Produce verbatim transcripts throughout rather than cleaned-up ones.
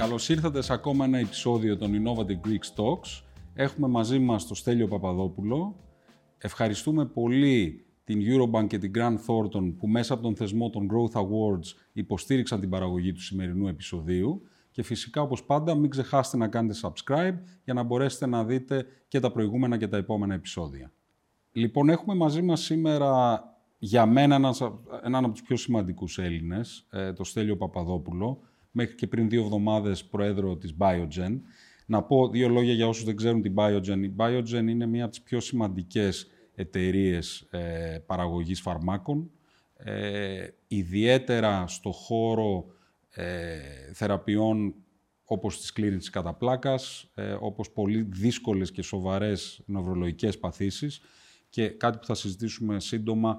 Καλώς ήρθατε σε ακόμα ένα επεισόδιο των Innovative Greek Talks. Έχουμε μαζί μας τον Στέλιο Παπαδόπουλο. Ευχαριστούμε πολύ την Eurobank και την Grant Thornton που μέσα από τον θεσμό των Growth Awards υποστήριξαν την παραγωγή του σημερινού επεισοδίου. Και φυσικά, όπως πάντα, μην ξεχάσετε να κάνετε subscribe για να μπορέσετε να δείτε και τα προηγούμενα και τα επόμενα επεισόδια. Λοιπόν, έχουμε μαζί μας σήμερα, για μένα, έναν από τους πιο σημαντικούς Έλληνες, τον Στέλιο Παπαδόπουλο, μέχρι και πριν δύο εβδομάδες πρόεδρο της Biogen. Να πω δύο λόγια για όσους δεν ξέρουν την Biogen. Η Biogen είναι μία από τις πιο σημαντικές εταιρείες ε, παραγωγής φαρμάκων, ε, ιδιαίτερα στο χώρο ε, θεραπείων όπως της κλήρυνσης κατά πλάκας, ε, όπως πολύ δύσκολες και σοβαρές νευρολογικές παθήσεις και κάτι που θα συζητήσουμε σύντομα,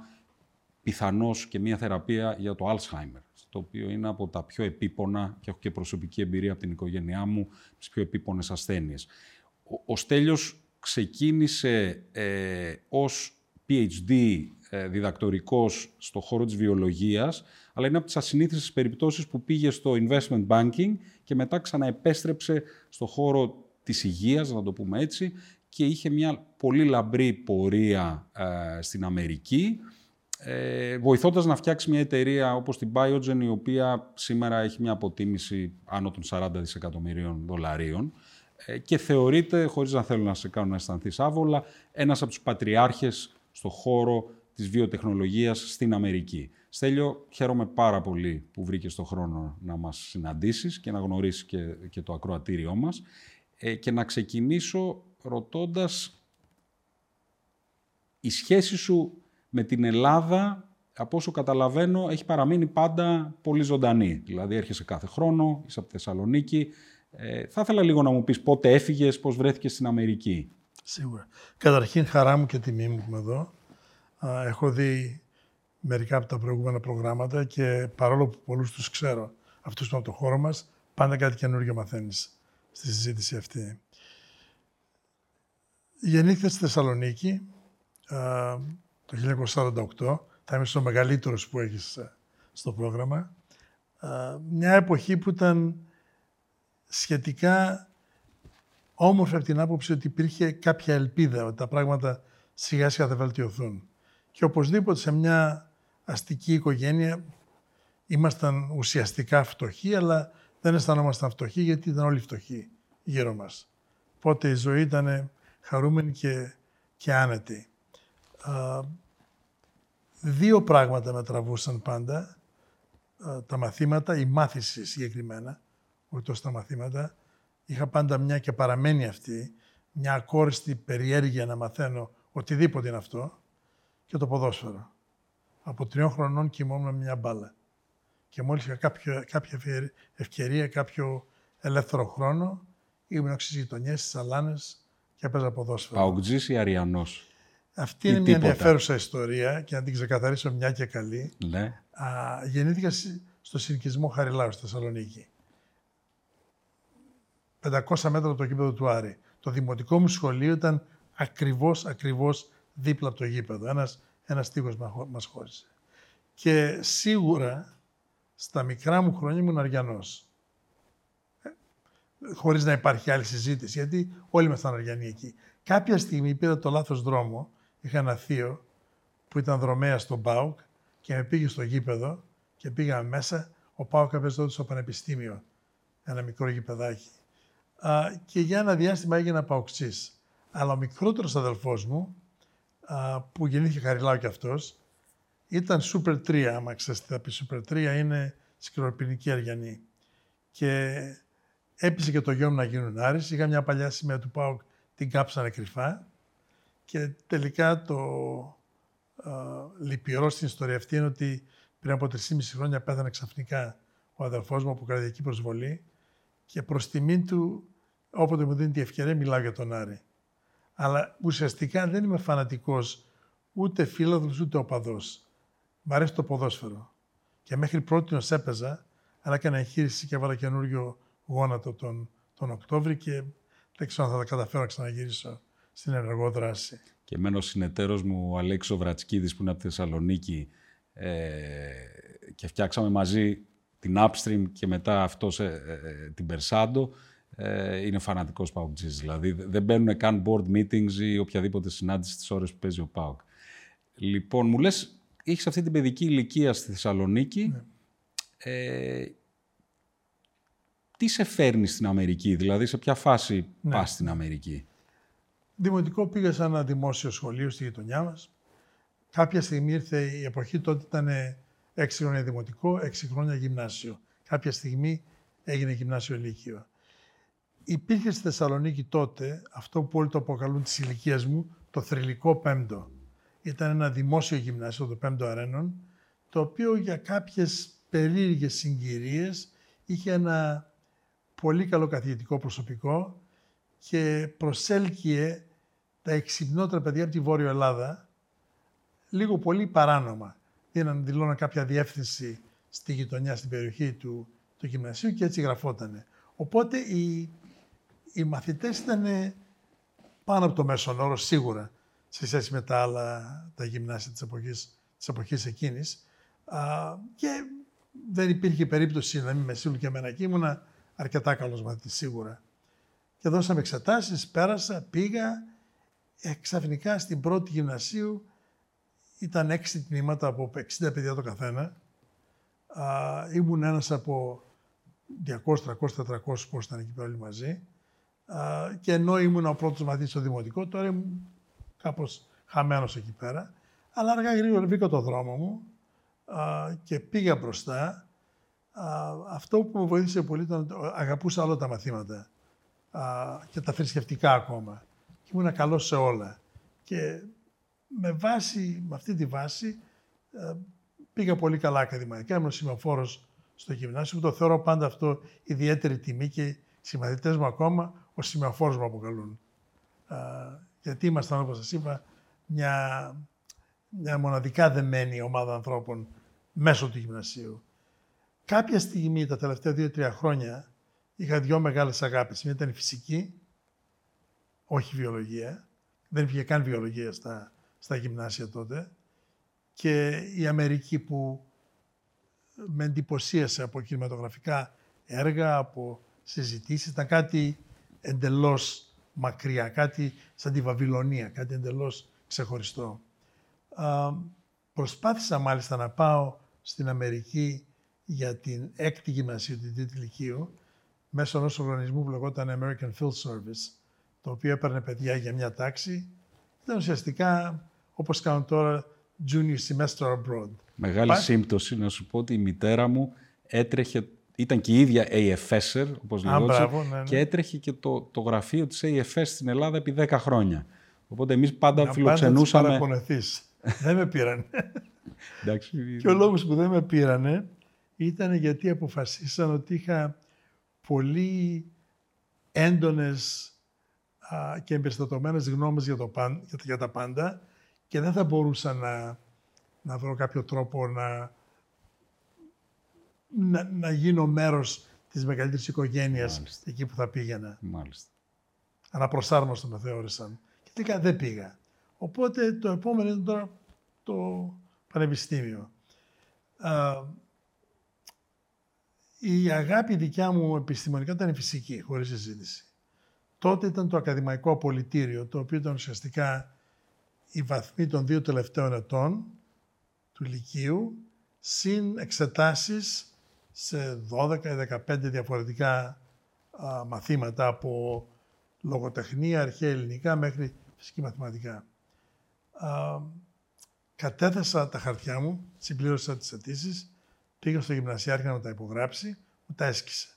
πιθανώς και μία θεραπεία για το Alzheimer, το οποίο είναι από τα πιο επίπονα, και έχω και προσωπική εμπειρία από την οικογένειά μου, τις πιο επίπονες ασθένειες. Ο, ο Στέλιος ξεκίνησε ε, ως PhD ε, διδακτορικός στο χώρο της βιολογίας, αλλά είναι από τις ασυνήθιστες περιπτώσεις που πήγε στο investment banking και μετά ξαναεπέστρεψε στο χώρο της υγείας, να το πούμε έτσι, και είχε μια πολύ λαμπρή πορεία ε, στην Αμερική, Ε, βοηθώντας να φτιάξει μια εταιρεία όπως την Biogen, η οποία σήμερα έχει μια αποτίμηση άνω των σαράντα δισεκατομμυρίων δολαρίων ε, και θεωρείται, χωρίς να θέλω να σε κάνω να αισθανθείς άβολα, ένας από τους πατριάρχες στο χώρο της βιοτεχνολογίας στην Αμερική. Στέλιο, χαίρομαι πάρα πολύ που βρήκες τον χρόνο να μας συναντήσεις και να γνωρίσεις και, και το ακροατήριό μας ε, και να ξεκινήσω ρωτώντας η σχέση σου με την Ελλάδα, από όσο καταλαβαίνω, έχει παραμείνει πάντα πολύ ζωντανή. Δηλαδή, έρχεσαι κάθε χρόνο, είσαι από τη Θεσσαλονίκη. Ε, θα ήθελα λίγο να μου πεις πότε έφυγες, πώς βρέθηκες στην Αμερική. Σίγουρα. Καταρχήν, χαρά μου και τιμή μου που είμαι εδώ. Α, έχω δει μερικά από τα προηγούμενα προγράμματα και παρόλο που πολλούς τους ξέρω, αυτούς από το χώρο μας, πάντα κάτι καινούργιο μαθαίνεις στη συζήτηση αυτή. Γεννήθηκα στη Θεσσαλονίκη. Α, το χίλια εννιακόσια σαράντα οκτώ, θα είμαι στο μεγαλύτερος που έχεις στο πρόγραμμα. Μια εποχή που ήταν σχετικά όμορφη από την άποψη ότι υπήρχε κάποια ελπίδα ότι τα πράγματα σιγά σιγά θα βελτιωθούν. Και οπωσδήποτε σε μια αστική οικογένεια ήμασταν ουσιαστικά φτωχοί, αλλά δεν αισθανόμασταν φτωχοί γιατί ήταν όλοι φτωχοί γύρω μας. Οπότε η ζωή ήταν χαρούμενη και, και άνετη. Uh, δύο πράγματα με τραβούσαν πάντα, uh, τα μαθήματα, η μάθηση συγκεκριμένα, όχι τόσο τα μαθήματα. Είχα πάντα μια και παραμένει αυτή, μια ακόριστη περιέργεια να μαθαίνω οτιδήποτε είναι αυτό, και το ποδόσφαιρο. Από τριών χρονών κοιμόμουν μια μπάλα και μόλις είχα κάποιο, κάποια ευκαιρία, κάποιο ελεύθερο χρόνο, ήμουν στις γειτονιές, στις σαλάνες και έπαιζα ποδόσφαιρο. ΠΑΟΚτζής ή Αριανός? Αυτή είναι μια ενδιαφέρουσα ιστορία και να την ξεκαθαρίσω μια και καλή. Ναι. Α, γεννήθηκα στο συνοικισμό Χαριλάου, στη Θεσσαλονίκη. πεντακόσια μέτρα από το γήπεδο του Άρη. Το δημοτικό μου σχολείο ήταν ακριβώς, ακριβώς δίπλα από το γήπεδο. Ένας, ένας τείχος μας χώρισε. Και σίγουρα στα μικρά μου χρόνια ήμουν Αριανός. Ε, χωρίς να υπάρχει άλλη συζήτηση, γιατί όλοι ήμασταν Αριανοί εκεί. Κάποια στιγμή πήρα το λάθος δρόμο. Είχα ένα θείο που ήταν δρομέας στον ΠΑΟΚ και με πήγε στο γήπεδο και πήγαμε μέσα. Ο ΠΑΟΚ έπαιζε τότε στο Πανεπιστήμιο, ένα μικρό γηπεδάκι. Α, και για ένα διάστημα έγινα ΠΑΟΚτσής. Αλλά ο μικρότερος αδελφός μου, α, που γεννήθηκε Χαριλάου κι αυτός, ήταν Σούπερ τρία. Άμα ξέρετε τι θα πει, Σούπερ τρία είναι σκληροπυρηνική Αριανή. Και έπεισε και το γιο μου να γίνουν Άρης. Είχα μια παλιά σημαία του ΠΑΟΚ, την κάψανε κρυφά. Και τελικά το α, λυπηρό στην ιστορία αυτή είναι ότι πριν από τρεισήμισι χρόνια πέθανε ξαφνικά ο αδερφός μου από καρδιακή προσβολή και προς τιμή του, όποτε μου δίνει τη ευκαιρία, μιλάω για τον Άρη. Αλλά ουσιαστικά δεν είμαι φανατικός, ούτε φίλαθλος, ούτε οπαδός. Μ' αρέσει το ποδόσφαιρο. Και μέχρι πρότινος έπαιζα, αλλά έκανα εγχείρηση και έβαλα καινούριο γόνατο τον, τον Οκτώβρη και δεν ξέρω αν θα τα καταφέρω να ξαναγυρίσω στην ενεργό δράση. Και εμένα ο συνεταίρος μου, ο Αλέξο Βρατσκίδης, που είναι από τη Θεσσαλονίκη, ε, και φτιάξαμε μαζί την Upstream και μετά αυτός ε, ε, την Persanto, ε, είναι φανατικός ΠΑΟΚτζής. Δηλαδή δεν μπαίνουν καν board meetings ή οποιαδήποτε συνάντηση στις ώρες που παίζει ο ΠΑΟΚ. Λοιπόν, μου λες, έχεις αυτή την παιδική ηλικία στη Θεσσαλονίκη. Ναι. Ε, τι σε φέρνει στην Αμερική, δηλαδή σε ποια φάση ναι. πας στην Αμερική? Δημοτικό πήγα σε ένα δημόσιο σχολείο στη γειτονιά μας. Κάποια στιγμή ήρθε η εποχή, τότε ήταν έξι χρόνια δημοτικό, έξι χρόνια γυμνάσιο. Κάποια στιγμή έγινε γυμνάσιο ηλικίο. Υπήρχε στη Θεσσαλονίκη τότε αυτό που όλοι το αποκαλούν της ηλικίας μου, το θρυλικό πέμπτο. Ήταν ένα δημόσιο γυμνάσιο, το πέμπτο Αρένων, το οποίο για κάποιες περίεργες συγκυρίες είχε ένα πολύ καλό καθηγητικό προσωπικό και προσέλκυε τα εξυπνότερα παιδιά από τη Βόρεια Ελλάδα, λίγο πολύ παράνομα. Δίναν, δηλώναν κάποια διεύθυνση στη γειτονιά, στην περιοχή του, του γυμνασίου και έτσι γραφότανε. Οπότε οι, οι μαθητές ήταν πάνω από το μέσον όρο σίγουρα σε σχέση με τα άλλα τα γυμνάσια της εποχής, της εποχής εκείνης. Α, και δεν υπήρχε περίπτωση να μην με στείλουν και εμένα και ήμουνα αρκετά καλός μαθητής σίγουρα. Και δώσαμε εξετάσεις, πέρασα, πήγα. Ξαφνικά στην πρώτη γυμνασίου ήταν έξι τμήματα από εξήντα παιδιά το καθένα. Α, ήμουν ένας από διακόσια, τριακόσια, τετρακόσια πώς ήταν εκεί πέρα όλοι μαζί. Α, και ενώ ήμουν ο πρώτος μαθητής στο δημοτικό, τώρα ήμουν κάπως χαμένος εκεί πέρα. Αλλά αργά γρήγορα βρήκα το δρόμο μου α, και πήγα μπροστά. Α, αυτό που με βοήθησε πολύ ήταν ότι αγαπούσα όλα τα μαθήματα α, και τα θρησκευτικά ακόμα. Και ήμουν καλός σε όλα. Και με, βάση, με αυτή τη βάση α, πήγα πολύ καλά ακαδημαϊκά. Ήμουν σημεοφόρος στο γυμνάσιο που το θεωρώ πάντα αυτό ιδιαίτερη τιμή και οι συμμαθητές μου ακόμα ως σημεοφόρος μου αποκαλούν. Α, γιατί ήμασταν, όπως σας είπα, μια, μια μοναδικά δεμένη ομάδα ανθρώπων μέσω του γυμνασίου. Κάποια στιγμή, τα τελευταία δύο-τρία χρόνια, είχα δύο μεγάλες αγάπες. Μία ήταν η φυσική, όχι βιολογία. Δεν υπήρχε καν βιολογία στα, στα γυμνάσια τότε. Και η Αμερική που με εντυπωσίασε από κινηματογραφικά έργα, από συζητήσεις, ήταν κάτι εντελώς μακριά, κάτι σαν τη Βαβυλωνία, κάτι εντελώς ξεχωριστό. Α, προσπάθησα μάλιστα να πάω στην Αμερική για την έκτη γυμνασίου, την τρίτη λυκείου, μέσω ενός οργανισμού που λεγόταν American Field Service, το οποίο έπαιρνε παιδιά για μια τάξη. Ήταν ουσιαστικά, όπως κάνουν τώρα, junior semester abroad. Μεγάλη Πα... σύμπτωση, να σου πω ότι η μητέρα μου έτρεχε, ήταν και η ίδια έι εφ ες-er, όπως λεγόταν, ναι, ναι. και έτρεχε και το, το γραφείο της έι εφ ες στην Ελλάδα επί δέκα χρόνια. Οπότε εμείς πάντα να φιλοξενούσαμε... Να πάντα της δεν με πήρανε. Και ο λόγος που δεν με πήρανε ήταν γιατί αποφασίσαν ότι είχα πολύ έντονες α, και εμπεριστατωμένες γνώμες για, το παν, για, για τα πάντα και δεν θα μπορούσα να, να βρω κάποιο τρόπο να, να, να γίνω μέρος της μεγαλύτερης οικογένειας Μάλιστα. εκεί που θα πήγαινα. Μάλιστα. Αναπροσάρμοστο με θεώρησαν. Και τελικά δεν πήγα. Οπότε το επόμενο ήταν τώρα το πανεπιστήμιο. Α, Η αγάπη δικιά μου επιστημονικά ήταν η φυσική, χωρίς συζήτηση. Τότε ήταν το Ακαδημαϊκό Πολιτήριο, το οποίο ήταν ουσιαστικά οι βαθμοί των δύο τελευταίων ετών του λυκείου, συν εξετάσεις σε δώδεκα με δεκαπέντε διαφορετικά α, μαθήματα, από λογοτεχνία, αρχαία ελληνικά μέχρι φυσική μαθηματικά. Α, κατέθεσα τα χαρτιά μου, συμπλήρωσα τις αιτήσεις. Πήγα στο γυμνασιάρχη να μου τα υπογράψει, μου τα έσκησε.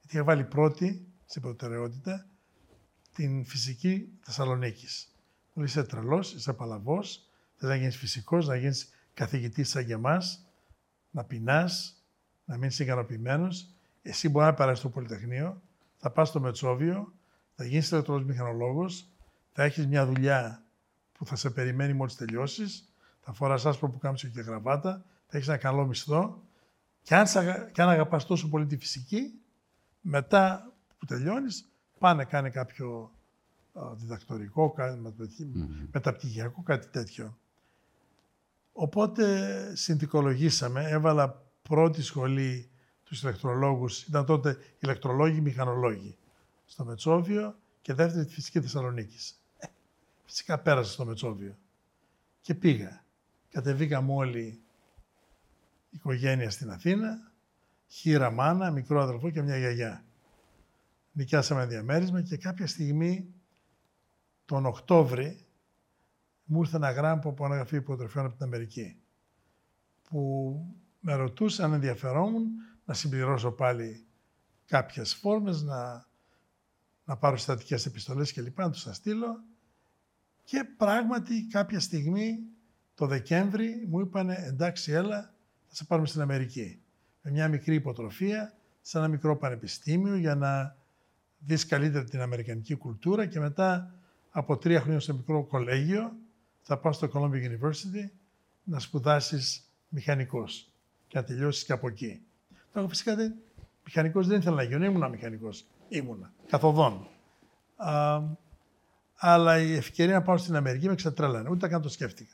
Γιατί είχα βάλει πρώτη, στην προτεραιότητα, την φυσική Θεσσαλονίκης. Μου λέει, είσαι τρελός, είσαι παλαβός, θες να γίνεις φυσικός, να γίνεις καθηγητής σαν και εμάς, να πεινάς, να μην είσαι ικανοποιημένος. Εσύ μπορεί να περάσεις στο Πολυτεχνείο, θα πας στο Μετσόβιο, θα γίνεις ηλεκτρολόγος μηχανολόγος, θα έχεις μια δουλειά που θα σε περιμένει μόλις τελειώσεις, θα φοράς άσπρο που κάμψε και γραβάτα. Θα έχεις ένα καλό μισθό και αν, και αν αγαπάς τόσο πολύ τη φυσική, μετά που τελειώνεις, πάνε κάνε κάποιο α, διδακτορικό, κάτι, mm-hmm. μεταπτυχιακό, κάτι τέτοιο. Οπότε συνθηκολογήσαμε, έβαλα πρώτη σχολή τους ηλεκτρολόγους, ήταν τότε ηλεκτρολόγοι-μηχανολόγοι στο Μετσόβιο και δεύτερη τη Φυσική Θεσσαλονίκης. Ε, φυσικά πέρασα στο Μετσόβιο και πήγα. Κατεβήκαμε όλοι η οικογένεια στην Αθήνα, χήρα μάνα, μικρό αδελφό και μια γιαγιά. Νοικιάσαμε διαμέρισμα και κάποια στιγμή τον Οκτώβρη μου ήρθε ένα γράμμα από ένα γραφείο υποτροφιών από την Αμερική που με ρωτούσαν αν ενδιαφερόμουν να συμπληρώσω πάλι κάποιες φόρμες, να, να πάρω συστατικές επιστολές κλπ. Να τους τα στείλω. Και πράγματι κάποια στιγμή το Δεκέμβρη μου είπανε εντάξει έλα θα σε πάρουμε στην Αμερική. Με μια μικρή υποτροφία, σε ένα μικρό πανεπιστήμιο για να δεις καλύτερα την αμερικανική κουλτούρα και μετά από τρία χρόνια στο μικρό κολέγιο θα πας στο Columbia University να σπουδάσεις μηχανικός και να τελειώσεις και από εκεί. Τώρα φυσικά δεν, μηχανικός δεν ήθελα να γίνω, ήμουνα μηχανικός, ήμουνα, καθοδόν. Α, αλλά η ευκαιρία να πάω στην Αμερική με ξετρέλανε, ούτε καν το σκέφτηκα.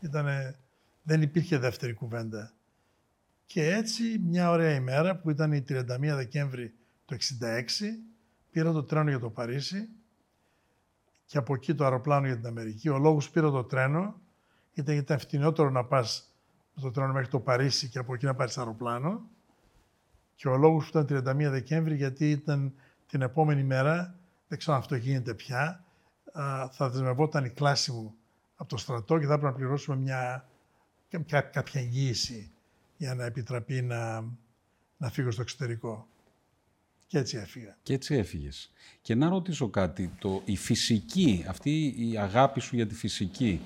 Ήτανε, δεν υπήρχε δεύτερη κουβέντα. Και έτσι μια ωραία ημέρα που ήταν η τριάντα μία Δεκέμβρη του εξήντα έξι, πήρα το τρένο για το Παρίσι και από εκεί το αεροπλάνο για την Αμερική. Ο λόγος που πήρα το τρένο ήταν γιατί ήταν φτηνότερο να πας με το τρένο μέχρι το Παρίσι και από εκεί να πάρεις αεροπλάνο. Και ο λόγος που ήταν τριάντα μία Δεκέμβρη γιατί ήταν την επόμενη μέρα, δεν ξέρω αν αυτό γίνεται πια, θα δεσμευόταν η κλάση μου από το στρατό και θα έπρεπε να πληρώσουμε μια, κάποια εγγύηση για να επιτραπεί να, να φύγω στο εξωτερικό. Και έτσι έφυγα. Και έτσι έφυγες. Και να ρωτήσω κάτι, το, η φυσική, αυτή η αγάπη σου για τη φυσική,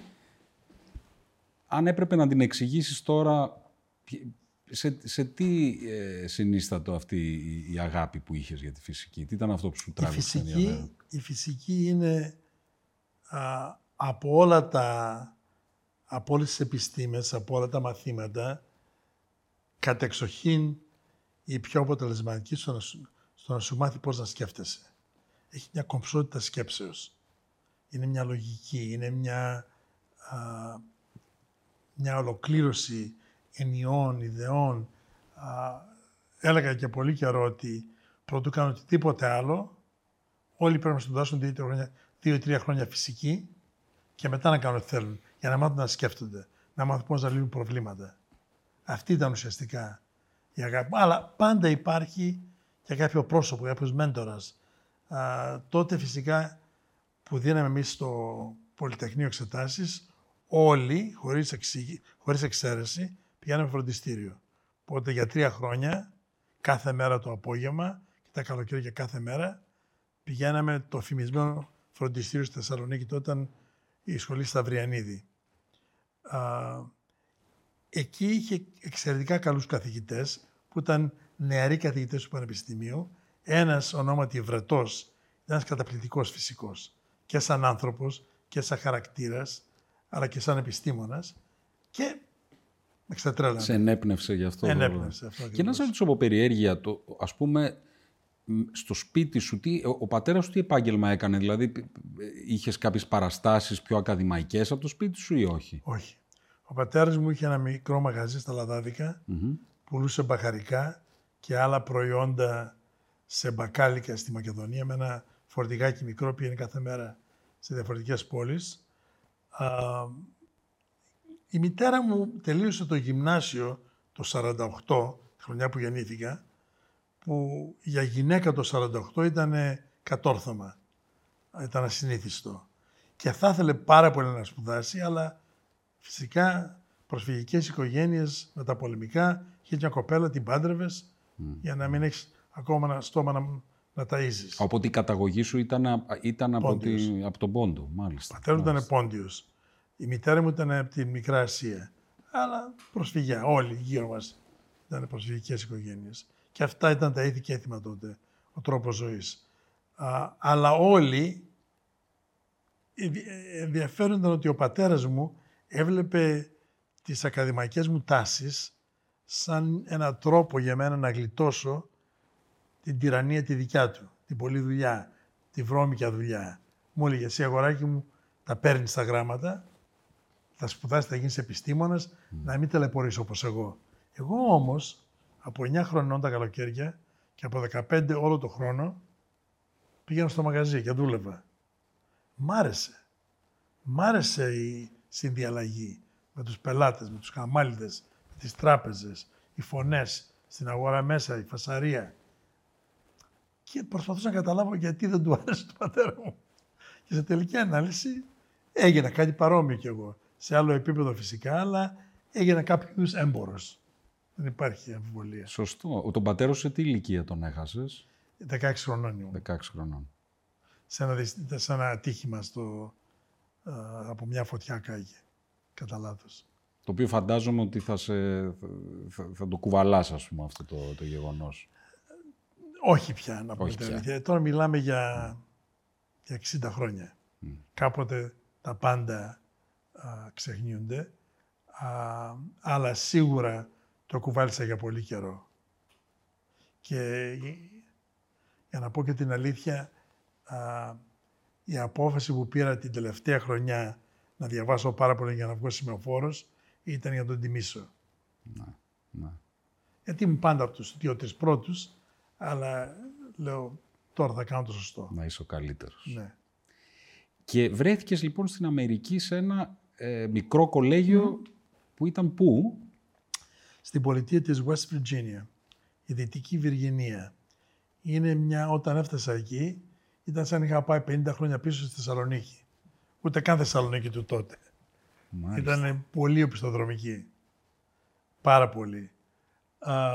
αν έπρεπε να την εξηγήσεις τώρα, σε, σε τι ε, συνίστατο αυτή η αγάπη που είχες για τη φυσική, τι ήταν αυτό που σου τράβηξε? Η φυσική, η φυσική είναι α, από, όλα τα, από όλες τις επιστήμες, από όλα τα μαθήματα, κατ' εξοχήν η πιο αποτελεσματική στο να, σου, στο να σου μάθει πώς να σκέφτεσαι. Έχει μια κομψότητα σκέψεως. Είναι μια λογική, είναι μια, α, μια ολοκλήρωση ενιών, ιδεών. Α, έλεγα και πολύ καιρό ότι πρωτού κάνω οτιδήποτε άλλο, όλοι πρέπει να σπουδάσουν δύο-τρία χρόνια φυσική και μετά να κάνουν ό,τι θέλουν, για να μάθουν να σκέφτονται, να μάθουν πώς να λύνουν προβλήματα. Αυτή ήταν ουσιαστικά η αγάπη. Αλλά πάντα υπάρχει και κάποιο πρόσωπο, κάποιος μέντορας. Α, τότε φυσικά που δίναμε εμείς στο Πολυτεχνείο εξετάσεις, όλοι, χωρίς, εξή, χωρίς εξαίρεση, πηγαίναμε φροντιστήριο. Οπότε για τρία χρόνια, κάθε μέρα το απόγευμα και τα καλοκαίρια κάθε μέρα, πηγαίναμε το φημισμένο φροντιστήριο στη Θεσσαλονίκη. Τότε ήταν η σχολή Σταυριανίδη. Α, Εκεί είχε εξαιρετικά καλούς καθηγητές, που ήταν νεαροί καθηγητές του Πανεπιστημίου. Ένας ονόματι Βρετός, ήταν ένας καταπληκτικός φυσικός. Και σαν άνθρωπος, και σαν χαρακτήρας, αλλά και σαν επιστήμονας. Και με ξετρέλανε. Σε ενέπνευσε γι' αυτό. Ενέπνευσε αυτό. Και να σας ρωτήσω από περιέργεια, το, ας πούμε, στο σπίτι σου, τι, ο πατέρας σου τι επάγγελμα έκανε? Δηλαδή, είχες κάποιες παραστάσεις πιο ακαδημαϊκές από το σπίτι σου ή όχι? Όχι. Ο πατέρας μου είχε ένα μικρό μαγαζί στα Λαδάδικα, mm-hmm. πουλούσε μπαχαρικά και άλλα προϊόντα σε μπακάλικα στη Μακεδονία, με ένα φορτηγάκι μικρό, πήγαινε κάθε μέρα σε διαφορετικές πόλεις. Α, η μητέρα μου τελείωσε το γυμνάσιο το σαράντα οκτώ, τη χρονιά που γεννήθηκα, που για γυναίκα το σαράντα οκτώ ήταν κατόρθωμα, ήταν ασυνήθιστο. Και θα ήθελε πάρα πολύ να σπουδάσει, αλλά φυσικά, προσφυγικές οικογένειες με τα πολεμικά, είχε μια κοπέλα, την πάντρευες, mm. για να μην έχεις ακόμα ένα στόμα να, να ταΐζεις. Από την καταγωγή σου ήταν, ήταν από, τη, από τον Πόντο, μάλιστα. Ο πατέρας μου ήταν Πόντιος. Η μητέρα μου ήταν από τη Μικρά Ασία. Αλλά προσφυγιά, όλοι γύρω μας ήταν προσφυγικές οικογένειες. Και αυτά ήταν τα ήθη και έθιμα τότε, ο τρόπος ζωής. Α, αλλά όλοι ενδιαφέρονταν ότι ο πατέρας μου έβλεπε τις ακαδημαϊκές μου τάσεις σαν έναν τρόπο για μένα να γλιτώσω την τυραννία τη δικιά του, την πολλή δουλειά, τη βρώμικια δουλειά. Μου έλεγε, εσύ αγοράκι μου, τα παίρνεις τα γράμματα, θα σπουδάσεις, θα γίνεις επιστήμονας, mm. να μην ταλαιπωρείς όπως εγώ. Εγώ όμως, από εννιά χρονών τα καλοκαίρια και από δεκαπέντε όλο το χρόνο, πήγαινα στο μαγαζί και δούλευα. Μ' άρεσε. Μ' άρεσε η συνδιαλλαγή με τους πελάτες, με τους χαμάλιδες, με τις τράπεζες, οι φωνές στην αγορά μέσα, η φασαρία. Και προσπαθούσα να καταλάβω γιατί δεν του άρεσε του πατέρα μου. Και σε τελική ανάλυση έγινα κάτι παρόμοιο κι εγώ. Σε άλλο επίπεδο φυσικά, αλλά έγινα κάποιος έμπορος. Δεν υπάρχει αμφιβολία. Σωστό. Τον πατέρα σου σε τι ηλικία τον έχασες? δεκαέξι χρονών ήμουν. δεκαέξι χρονών. Σε ένα, σε ένα ατύχημα στο, από μια φωτιά κάγε. Κατά λάθος. Το οποίο φαντάζομαι ότι θα, σε, θα, θα το κουβαλάς, ας πούμε, αυτό το, το γεγονός. Όχι πια, να πω την αλήθεια. Τώρα μιλάμε για, mm. για εξήντα χρόνια. Mm. Κάποτε τα πάντα α, ξεχνιούνται, α, αλλά σίγουρα το κουβάλισα για πολύ καιρό. Και για να πω και την αλήθεια, α, η απόφαση που πήρα την τελευταία χρονιά να διαβάσω πάρα πολύ για να βγω σημεοφόρος ήταν για να τον τιμήσω. Να, να. Γιατί ήμουν πάντα από τους δύο-τρεις πρώτους, αλλά λέω τώρα θα κάνω το σωστό. Να είσαι ο καλύτερος. Ναι. Και βρέθηκες λοιπόν στην Αμερική σε ένα ε, μικρό κολέγιο mm. που ήταν πού? Στην πολιτεία της West Virginia, η Δυτική Βυργινία. Είναι μια, όταν έφτασα εκεί, ήταν σαν είχα πάει πενήντα χρόνια πίσω στη Θεσσαλονίκη. Ούτε καν Θεσσαλονίκη του τότε. Ήταν πολύ οπισθοδρομική. Πάρα πολύ. Α,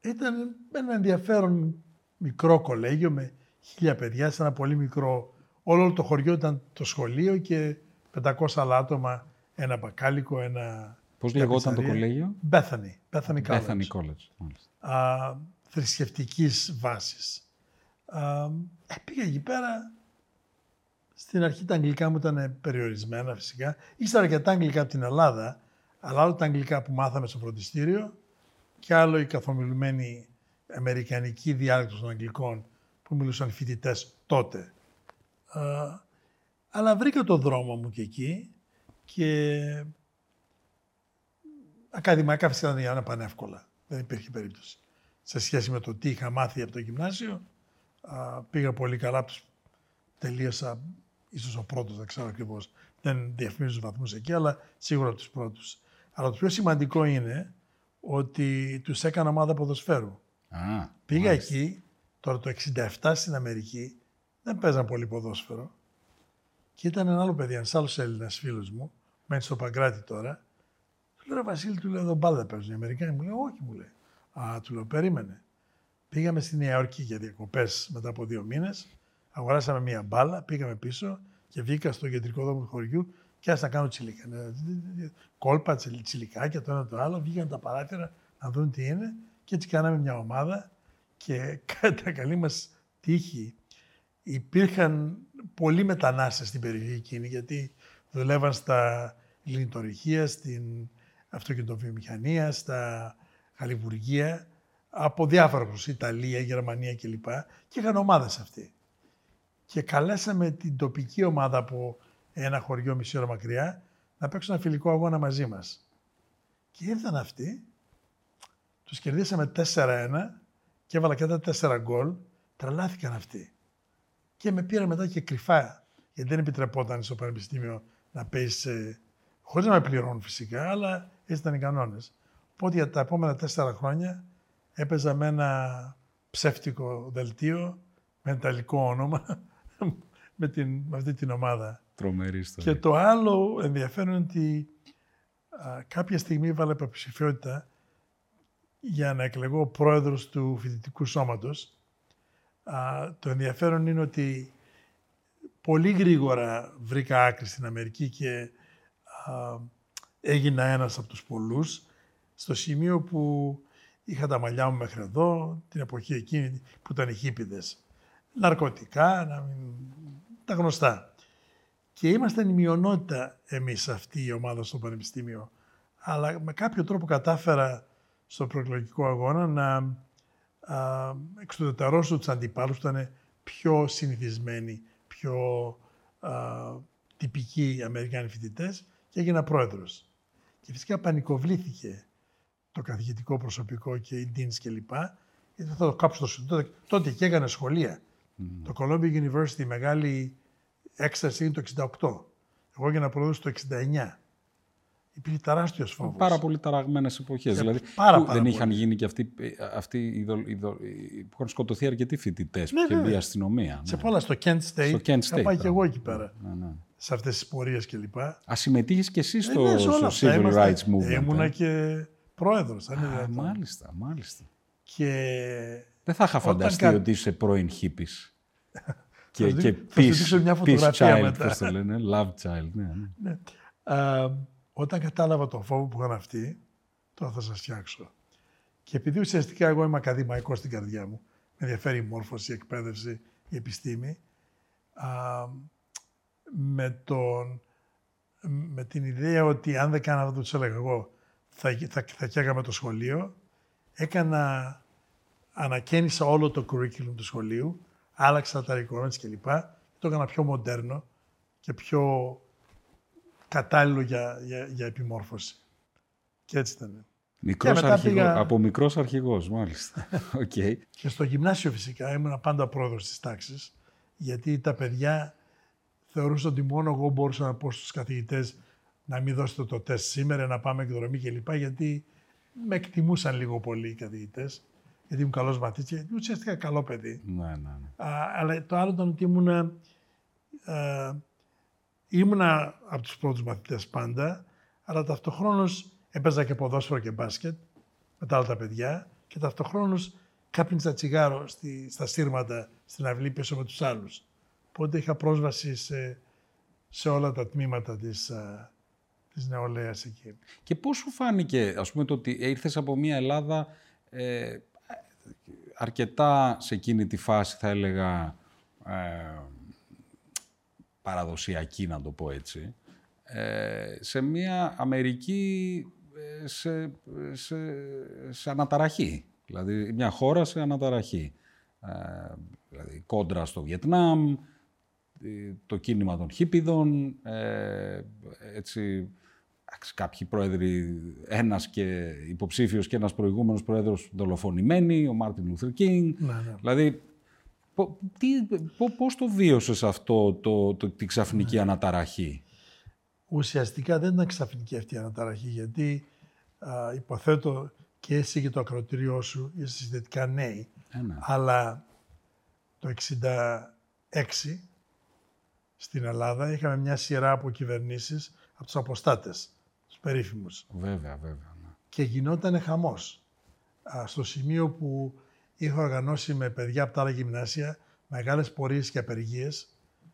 ήταν ένα ενδιαφέρον μικρό κολέγιο με χίλια παιδιά σε ένα πολύ μικρό. Όλο το χωριό ήταν το σχολείο και πεντακόσια άλλα άτομα, ένα μπακάλικο, ένα... Πώς λεγόταν το κολέγιο? Bethany. Bethany College. Bethany College. Α, θρησκευτικής βάσης. Α, πήγα εκεί πέρα. Στην αρχή τα αγγλικά μου ήταν περιορισμένα φυσικά. Ήξερα αρκετά αγγλικά από την Ελλάδα, αλλά άλλο τα αγγλικά που μάθαμε στο φροντιστήριο και άλλο η καθομιλουμένη αμερικανική διάλεκτος των Αγγλικών που μιλούσαν φοιτητές τότε. Α, αλλά βρήκα το δρόμο μου και εκεί και ακαδημαϊκά φυσικά ήταν για να πάνε εύκολα. Δεν υπήρχε περίπτωση. Σε σχέση με το τι είχα μάθει από το γυμνάσιο, α, πήγα πολύ καλά. Τελείωσα ίσως ο πρώτος, δεν ξέρω ακριβώς. Δεν διαφημίζω τους βαθμούς εκεί, αλλά σίγουρα από τους πρώτους. Αλλά το πιο σημαντικό είναι ότι τους έκανα ομάδα ποδοσφαίρου. Α, πήγα μάλιστα. Εκεί, τώρα το εξήντα επτά στην Αμερική, δεν παίζαν πολύ ποδόσφαιρο. Και ήταν ένα άλλο παιδί, ένας άλλος Έλληνας φίλος μου, μένει στο Παγκράτη τώρα. Του λέω, Βασίλη, του λέω, εδώ μπάλα δεν παίζουν οι Αμερικάνοι. Μου λέει, όχι, μου λέει. Α, του λέω, περίμενε. Πήγαμε στη Νέα Υόρκη για διακοπές μετά από δύο μήνες. Αγοράσαμε μία μπάλα, πήγαμε πίσω και βγήκα στο κεντρικό δρόμο του χωριού και άρχισα να κάνω τσιλικά. Κόλπα, τσιλικάκια, το ένα το άλλο. Βγήκαν τα παράθυρα να δουν τι είναι και έτσι κάναμε μια ομάδα. Και κατά καλή μας τύχη υπήρχαν πολλοί μετανάστες στην περιοχή εκείνη, γιατί δουλεύαν στα λιανιτορυχεία, στην αυτοκινητοβιομηχανία, στα χαλιβουργεία από διάφορα προς Ιταλία, Γερμανία κλπ. Και είχαν ομάδες αυτοί. Και καλέσαμε την τοπική ομάδα από ένα χωριό μισή ώρα μακριά να παίξουν ένα φιλικό αγώνα μαζί μας. Και ήρθαν αυτοί, τους κερδίσαμε τέσσερα ένα και έβαλα και τα τέσσερα γκολ, τρελάθηκαν αυτοί. Και με πήραν μετά και κρυφά, γιατί δεν επιτρεπόταν στο πανεπιστήμιο να παίζει, χωρίς να με πληρώνουν φυσικά, αλλά έτσι ήταν οι κανόνες. Οπότε για τα επόμενα τέσσερα χρόνια έπαιζα με ένα ψεύτικο δελτίο, με ιταλικό όνομα, με, την, με αυτή την ομάδα. Τρομερή ιστορία. Και το άλλο ενδιαφέρον είναι ότι α, κάποια στιγμή έβαλα υποψηφιότητα για να εκλεγώ πρόεδρος του φοιτητικού σώματος. Α, το ενδιαφέρον είναι ότι πολύ γρήγορα βρήκα άκρη στην Αμερική και α, έγινα ένας από τους πολλούς, στο σημείο που είχα τα μαλλιά μου μέχρι εδώ, την εποχή εκείνη που ήταν οι χίπηδες. Ναρκωτικά, να μην... τα γνωστά. Και ήμασταν η μειονότητα εμείς αυτή η ομάδα στο πανεπιστήμιο. Αλλά με κάποιο τρόπο κατάφερα στο προεκλογικό αγώνα να α, εξουδετερώσω τους αντιπάλους που ήταν πιο συνηθισμένοι, πιο α, τυπικοί Αμερικάνοι φοιτητές και έγινα πρόεδρος. Και φυσικά πανικοβλήθηκε το καθηγητικό προσωπικό και οι deans κλπ. Γιατί θα το κάψω το σύντομο. Τότε και έκανε σχολεία. Mm. Το Columbia University, η μεγάλη έκσταση είναι το εξήντα οκτώ. Εγώ έγινα πρόεδρος το εξήντα εννιά. Υπήρχε τεράστιος φόβος. Πάρα πολύ ταραγμένες εποχές. Δηλαδή, πάρα, που πάρα δεν πάρα είχαν πολύ. γίνει και αυτοί, αυτοί οι που είχαν σκοτωθεί αρκετοί φοιτητές ναι, που είχε μπει η αστυνομία. Σε ναι. πολλά στο Kent State. Θα πάει και εγώ εκεί πέρα. Ναι, ναι. Σε αυτές τις πορείες κλπ. Α, συμμετείχες και εσύ στο, ναι, στο Civil είμαστε, Rights Movement. Ήμουνα και πρόεδρος. Α, α, μάλιστα, μάλιστα. Και... Δεν θα είχα φανταστεί κα... ότι είσαι πρώην χίπης. και θα και θα peace, μια peace Child, πώς το λένε, Love Child. Ναι, ναι. Uh, όταν κατάλαβα τον φόβο που είχαν αυτοί, τώρα θα σας φτιάξω. Και επειδή ουσιαστικά εγώ είμαι ακαδημαϊκός στην καρδιά μου, με ενδιαφέρει η μόρφωση, η εκπαίδευση, η επιστήμη, uh, με, τον, με την ιδέα ότι αν δεν κάνω αυτό που τους έλεγα εγώ, θα, θα, θα καίγαμε το σχολείο, έκανα... Ανακαίνισα όλο το curriculum του σχολείου, άλλαξα τα requirements κλπ. Το έκανα πιο μοντέρνο και πιο κατάλληλο για, για, για επιμόρφωση. Και έτσι ήταν. Μικρός αρχηγός, πήγα... Από μικρός αρχηγός, μάλιστα. Okay. Και στο γυμνάσιο φυσικά ήμουν πάντα πρόεδρος της τάξης, γιατί τα παιδιά θεωρούσαν ότι μόνο εγώ μπορούσα να πω στους καθηγητές να μην δώσετε το τεστ σήμερα, να πάμε εκδρομή κλπ. Γιατί με εκτιμούσαν λίγο πολύ οι καθηγητές. Γιατί ήμουν καλός μαθητής και ουσιαστικά καλό παιδί. Ναι, ναι, ναι. Α, αλλά το άλλο ήταν ότι ήμουνα, α, ήμουνα από τους πρώτους μαθητές πάντα, αλλά ταυτοχρόνως έπαιζα και ποδόσφαιρο και μπάσκετ με τα άλλα τα παιδιά και ταυτοχρόνως κάπνιζα τσιγάρο στη, στα στήρματα στην αυλή πίσω με τους άλλους. Οπότε είχα πρόσβαση σε, σε όλα τα τμήματα της... Α, της νεολαίας εκεί. Και πώς σου φάνηκε, ας πούμε, το ότι ήρθες από μια Ελλάδα ε, αρκετά σε εκείνη τη φάση, θα έλεγα, ε, παραδοσιακή, να το πω έτσι, ε, σε μια Αμερική ε, σε, σε, σε αναταραχή. Δηλαδή, μια χώρα σε αναταραχή. Ε, δηλαδή, κόντρα στο Βιετνάμ, το κίνημα των χίπιδων, ε, έτσι... Κάποιοι πρόεδροι, ένας και υποψήφιος και ένας προηγούμενος πρόεδρος δολοφονημένοι, ο Μάρτιν Λούθερ Κίνγκ. Ναι, ναι. Δηλαδή, πο, τι, πο, πώς το βίωσες αυτό, το, το, την ξαφνική ναι. αναταραχή? Ουσιαστικά δεν ήταν ξαφνική αυτή η αναταραχή, γιατί α, υποθέτω και εσύ και το ακροτηριό σου, είσαι συνδετικά νέοι, ναι, ναι. αλλά το εξήντα έξι στην Ελλάδα είχαμε μια σειρά από κυβερνήσεις από τους αποστάτες. Τους περίφημους. Βέβαια, βέβαια. Ναι. Και γινόταν χαμός. Α, στο σημείο που είχα οργανώσει με παιδιά από τα άλλα γυμνάσια μεγάλες πορείες και απεργίες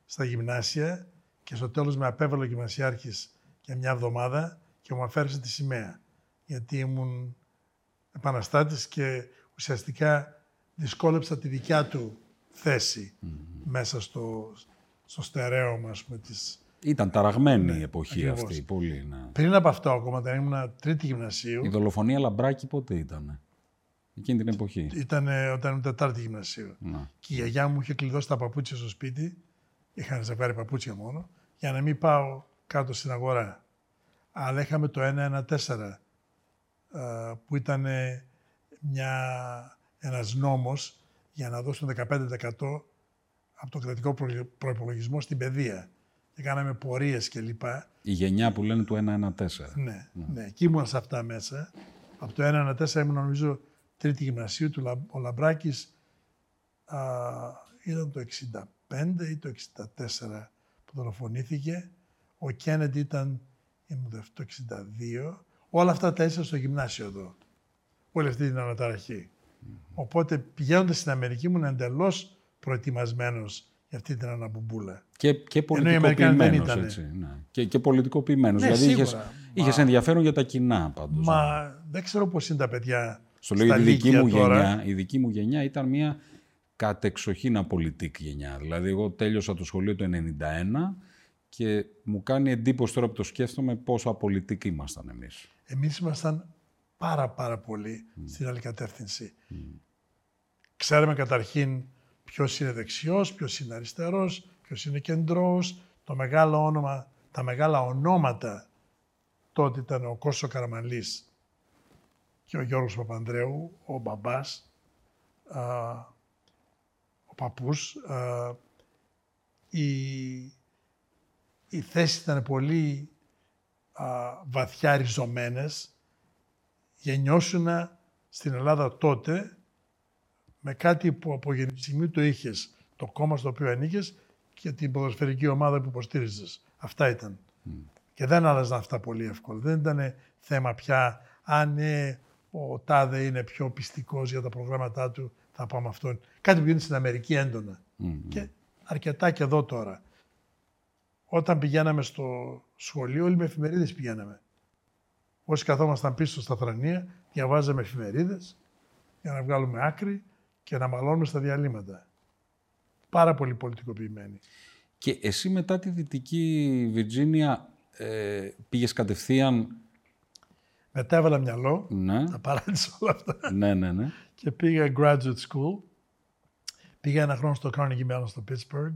στα γυμνάσια και στο τέλος με απέβαλε ο γυμνασιάρχης για μια εβδομάδα και μου αφαίρεσε τη σημαία. Γιατί ήμουν επαναστάτης και ουσιαστικά δυσκόλεψα τη δικιά του θέση mm-hmm. μέσα στο, στο στερέωμα, ας πούμε, της... Ήταν ταραγμένη ναι, η εποχή ακριβώς. αυτή, πολύ. Ναι. Πριν από αυτό, ακόμα όταν ήμουν τρίτη γυμνασίου. Η δολοφονία Λαμπράκη πότε ήταν? Εκείνη την εποχή. Ήταν όταν ήμουν τετάρτη γυμνασίου. Να. Και η γιαγιά μου είχε κλειδώσει τα παπούτσια στο σπίτι. Είχαν ζευγάρι παπούτσια μόνο, για να μην πάω κάτω στην αγορά. Αλλά είχαμε το ένα ένα τέσσερα που ήταν ένας νόμος για να δώσουν δεκαπέντε τοις εκατό από το κρατικό προϋπολογισμό στην παιδεία. Και κάναμε πορείες κλπ. Η γενιά που λένε του ένα ένα τέσσερα. Ναι, ναι. ναι. Και ήμουν σε αυτά μέσα. Από το ένα ένα τέσσερα ήμουν νομίζω τρίτη γυμνασίου. Του Λα... Ο Λαμπράκης α, ήταν το εξήντα πέντε ή το εξήντα τέσσερα που δολοφονήθηκε. Ο Κέννεντι ήταν το εξήντα δύο. Όλα αυτά τα ήσαν στο γυμνάσιο εδώ. Όλη αυτή την αναταραχή. Mm-hmm. Οπότε πηγαίνοντας στην Αμερική ήμουν εντελώς προετοιμασμένος για αυτή την αναμπομπούλα. Και, και πολιτικοποιημένος, έτσι. Ναι. Και, και πολιτικοποιημένος. Ναι, δηλαδή είχες, είχες ενδιαφέρον για τα κοινά πάντως. Μα ναι. δεν ξέρω πώς είναι τα παιδιά στο στα λέω, η δική μου τώρα. Γενιά, η δική μου γενιά ήταν μια κατεξοχήν πολιτική γενιά. Δηλαδή εγώ τέλειωσα το σχολείο το ενενήντα ένα και μου κάνει εντύπωση τώρα που το σκέφτομαι πόσο απολυτικοί ήμασταν εμείς. Εμείς ήμασταν πάρα πάρα πολύ mm. στην άλλη κατεύθυνση. Mm. Ξέραμε καταρχήν ποιος είναι δεξιός, ποιος είναι αριστερός, ποιος είναι κεντρός, το μεγάλο όνομα, τα μεγάλα ονόματα τότε ήταν ο Κώστος Καραμανλής και ο Γιώργος Παπανδρέου, ο μπαμπάς, α, ο παππούς. Α, η, οι θέσεις ήταν πολύ α, βαθιά ριζωμένες. Γεννιώσουνα στην Ελλάδα τότε με κάτι που από γεννησιμή το είχες, το κόμμα στο οποίο ανήκες και την ποδοσφαιρική ομάδα που υποστήριζες. Αυτά ήταν. Mm. Και δεν άλλαζαν αυτά πολύ εύκολα. Δεν ήταν θέμα πια αν ε, ο τάδε είναι πιο πιστικός για τα προγράμματά του, θα πάμε αυτόν. Κάτι που γίνεται στην Αμερική έντονα. Mm-hmm. Και αρκετά και εδώ τώρα. Όταν πηγαίναμε στο σχολείο, όλοι με εφημερίδες πηγαίναμε. Όσοι καθόμασταν πίσω στα θρανία, διαβάζαμε εφημερίδες για να βγάλουμε άκρη και να μαλώνουμε στα διαλύματα. Πάρα πολύ πολιτικοποιημένοι. Και εσύ μετά τη Δυτική Βιρτζίνια ε, πήγες κατευθείαν... Μετά έβαλα μυαλό, ναι. Να παράτησα όλα αυτά. Ναι, ναι, ναι. Και πήγα graduate school. Πήγα ένα χρόνο στο Carnegie Mellon στο Pittsburgh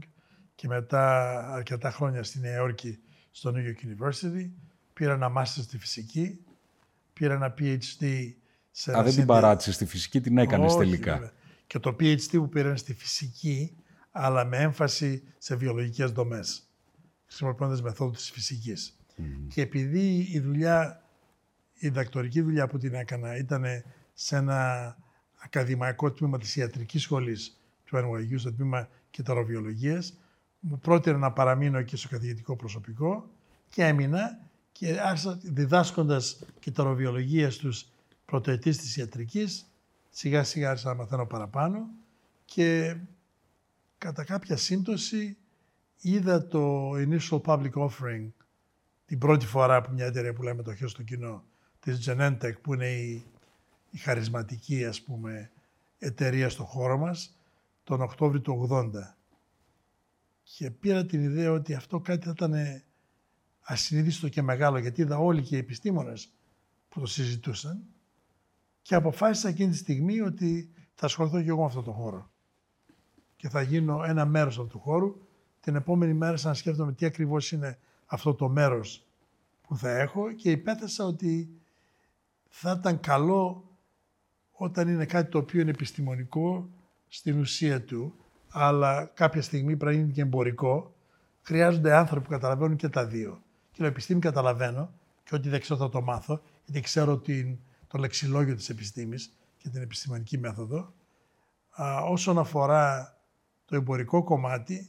και μετά αρκετά χρόνια στη Νέα Υόρκη στο New York University. Πήρα ένα master στη φυσική, πήρα ένα PhD σε... Α, δεν την παράτησες στη φυσική, την έκανες? Όχι, τελικά. Βέβαια. Και το PhD που πήραν στη φυσική, αλλά με έμφαση σε βιολογικές δομές, χρησιμοποιώντας μεθόδους της φυσικής. Mm. Και επειδή η δουλειά, η διδακτορική δουλειά που την έκανα ήταν σε ένα ακαδημαϊκό τμήμα της ιατρικής σχολής του εν γουάι γιου, στο τμήμα κυταροβιολογίας, μου πρότεινε να παραμείνω και στο καθηγητικό προσωπικό και έμεινα και άρχισα διδάσκοντας κυταροβιολογία στους πρωτοετής της ιατρικής, σιγά σιγά άρχισα να μαθαίνω παραπάνω και κατά κάποια σύμπτωση είδα το Initial Public Offering, την πρώτη φορά που μια εταιρεία που λέμε το χέρι στο κοινό, της Genentech, που είναι η, η χαρισματική, ας πούμε, εταιρεία στο χώρο μας, τον Οκτώβριο του ογδόντα. Και πήρα την ιδέα ότι αυτό κάτι θα ήταν ασυνείδηστο και μεγάλο, γιατί είδα όλοι και οι επιστήμονες που το συζητούσαν και αποφάσισα εκείνη τη στιγμή ότι θα ασχοληθώ και εγώ με αυτό το χώρο. Και θα γίνω ένα μέρος αυτού του χώρου. Την επόμενη μέρα σαν να σκέφτομαι τι ακριβώς είναι αυτό το μέρος που θα έχω και υπέθεσα ότι θα ήταν καλό όταν είναι κάτι το οποίο είναι επιστημονικό στην ουσία του, αλλά κάποια στιγμή πρέπει να είναι και εμπορικό. Χρειάζονται άνθρωποι που καταλαβαίνουν και τα δύο. Και λέω, επιστήμη καταλαβαίνω και ό,τι δεν ξέρω θα το μάθω, γιατί ξέρω την, το λεξιλόγιο της επιστήμης και την επιστημονική μέθοδο. Α, όσον αφορά το εμπορικό κομμάτι,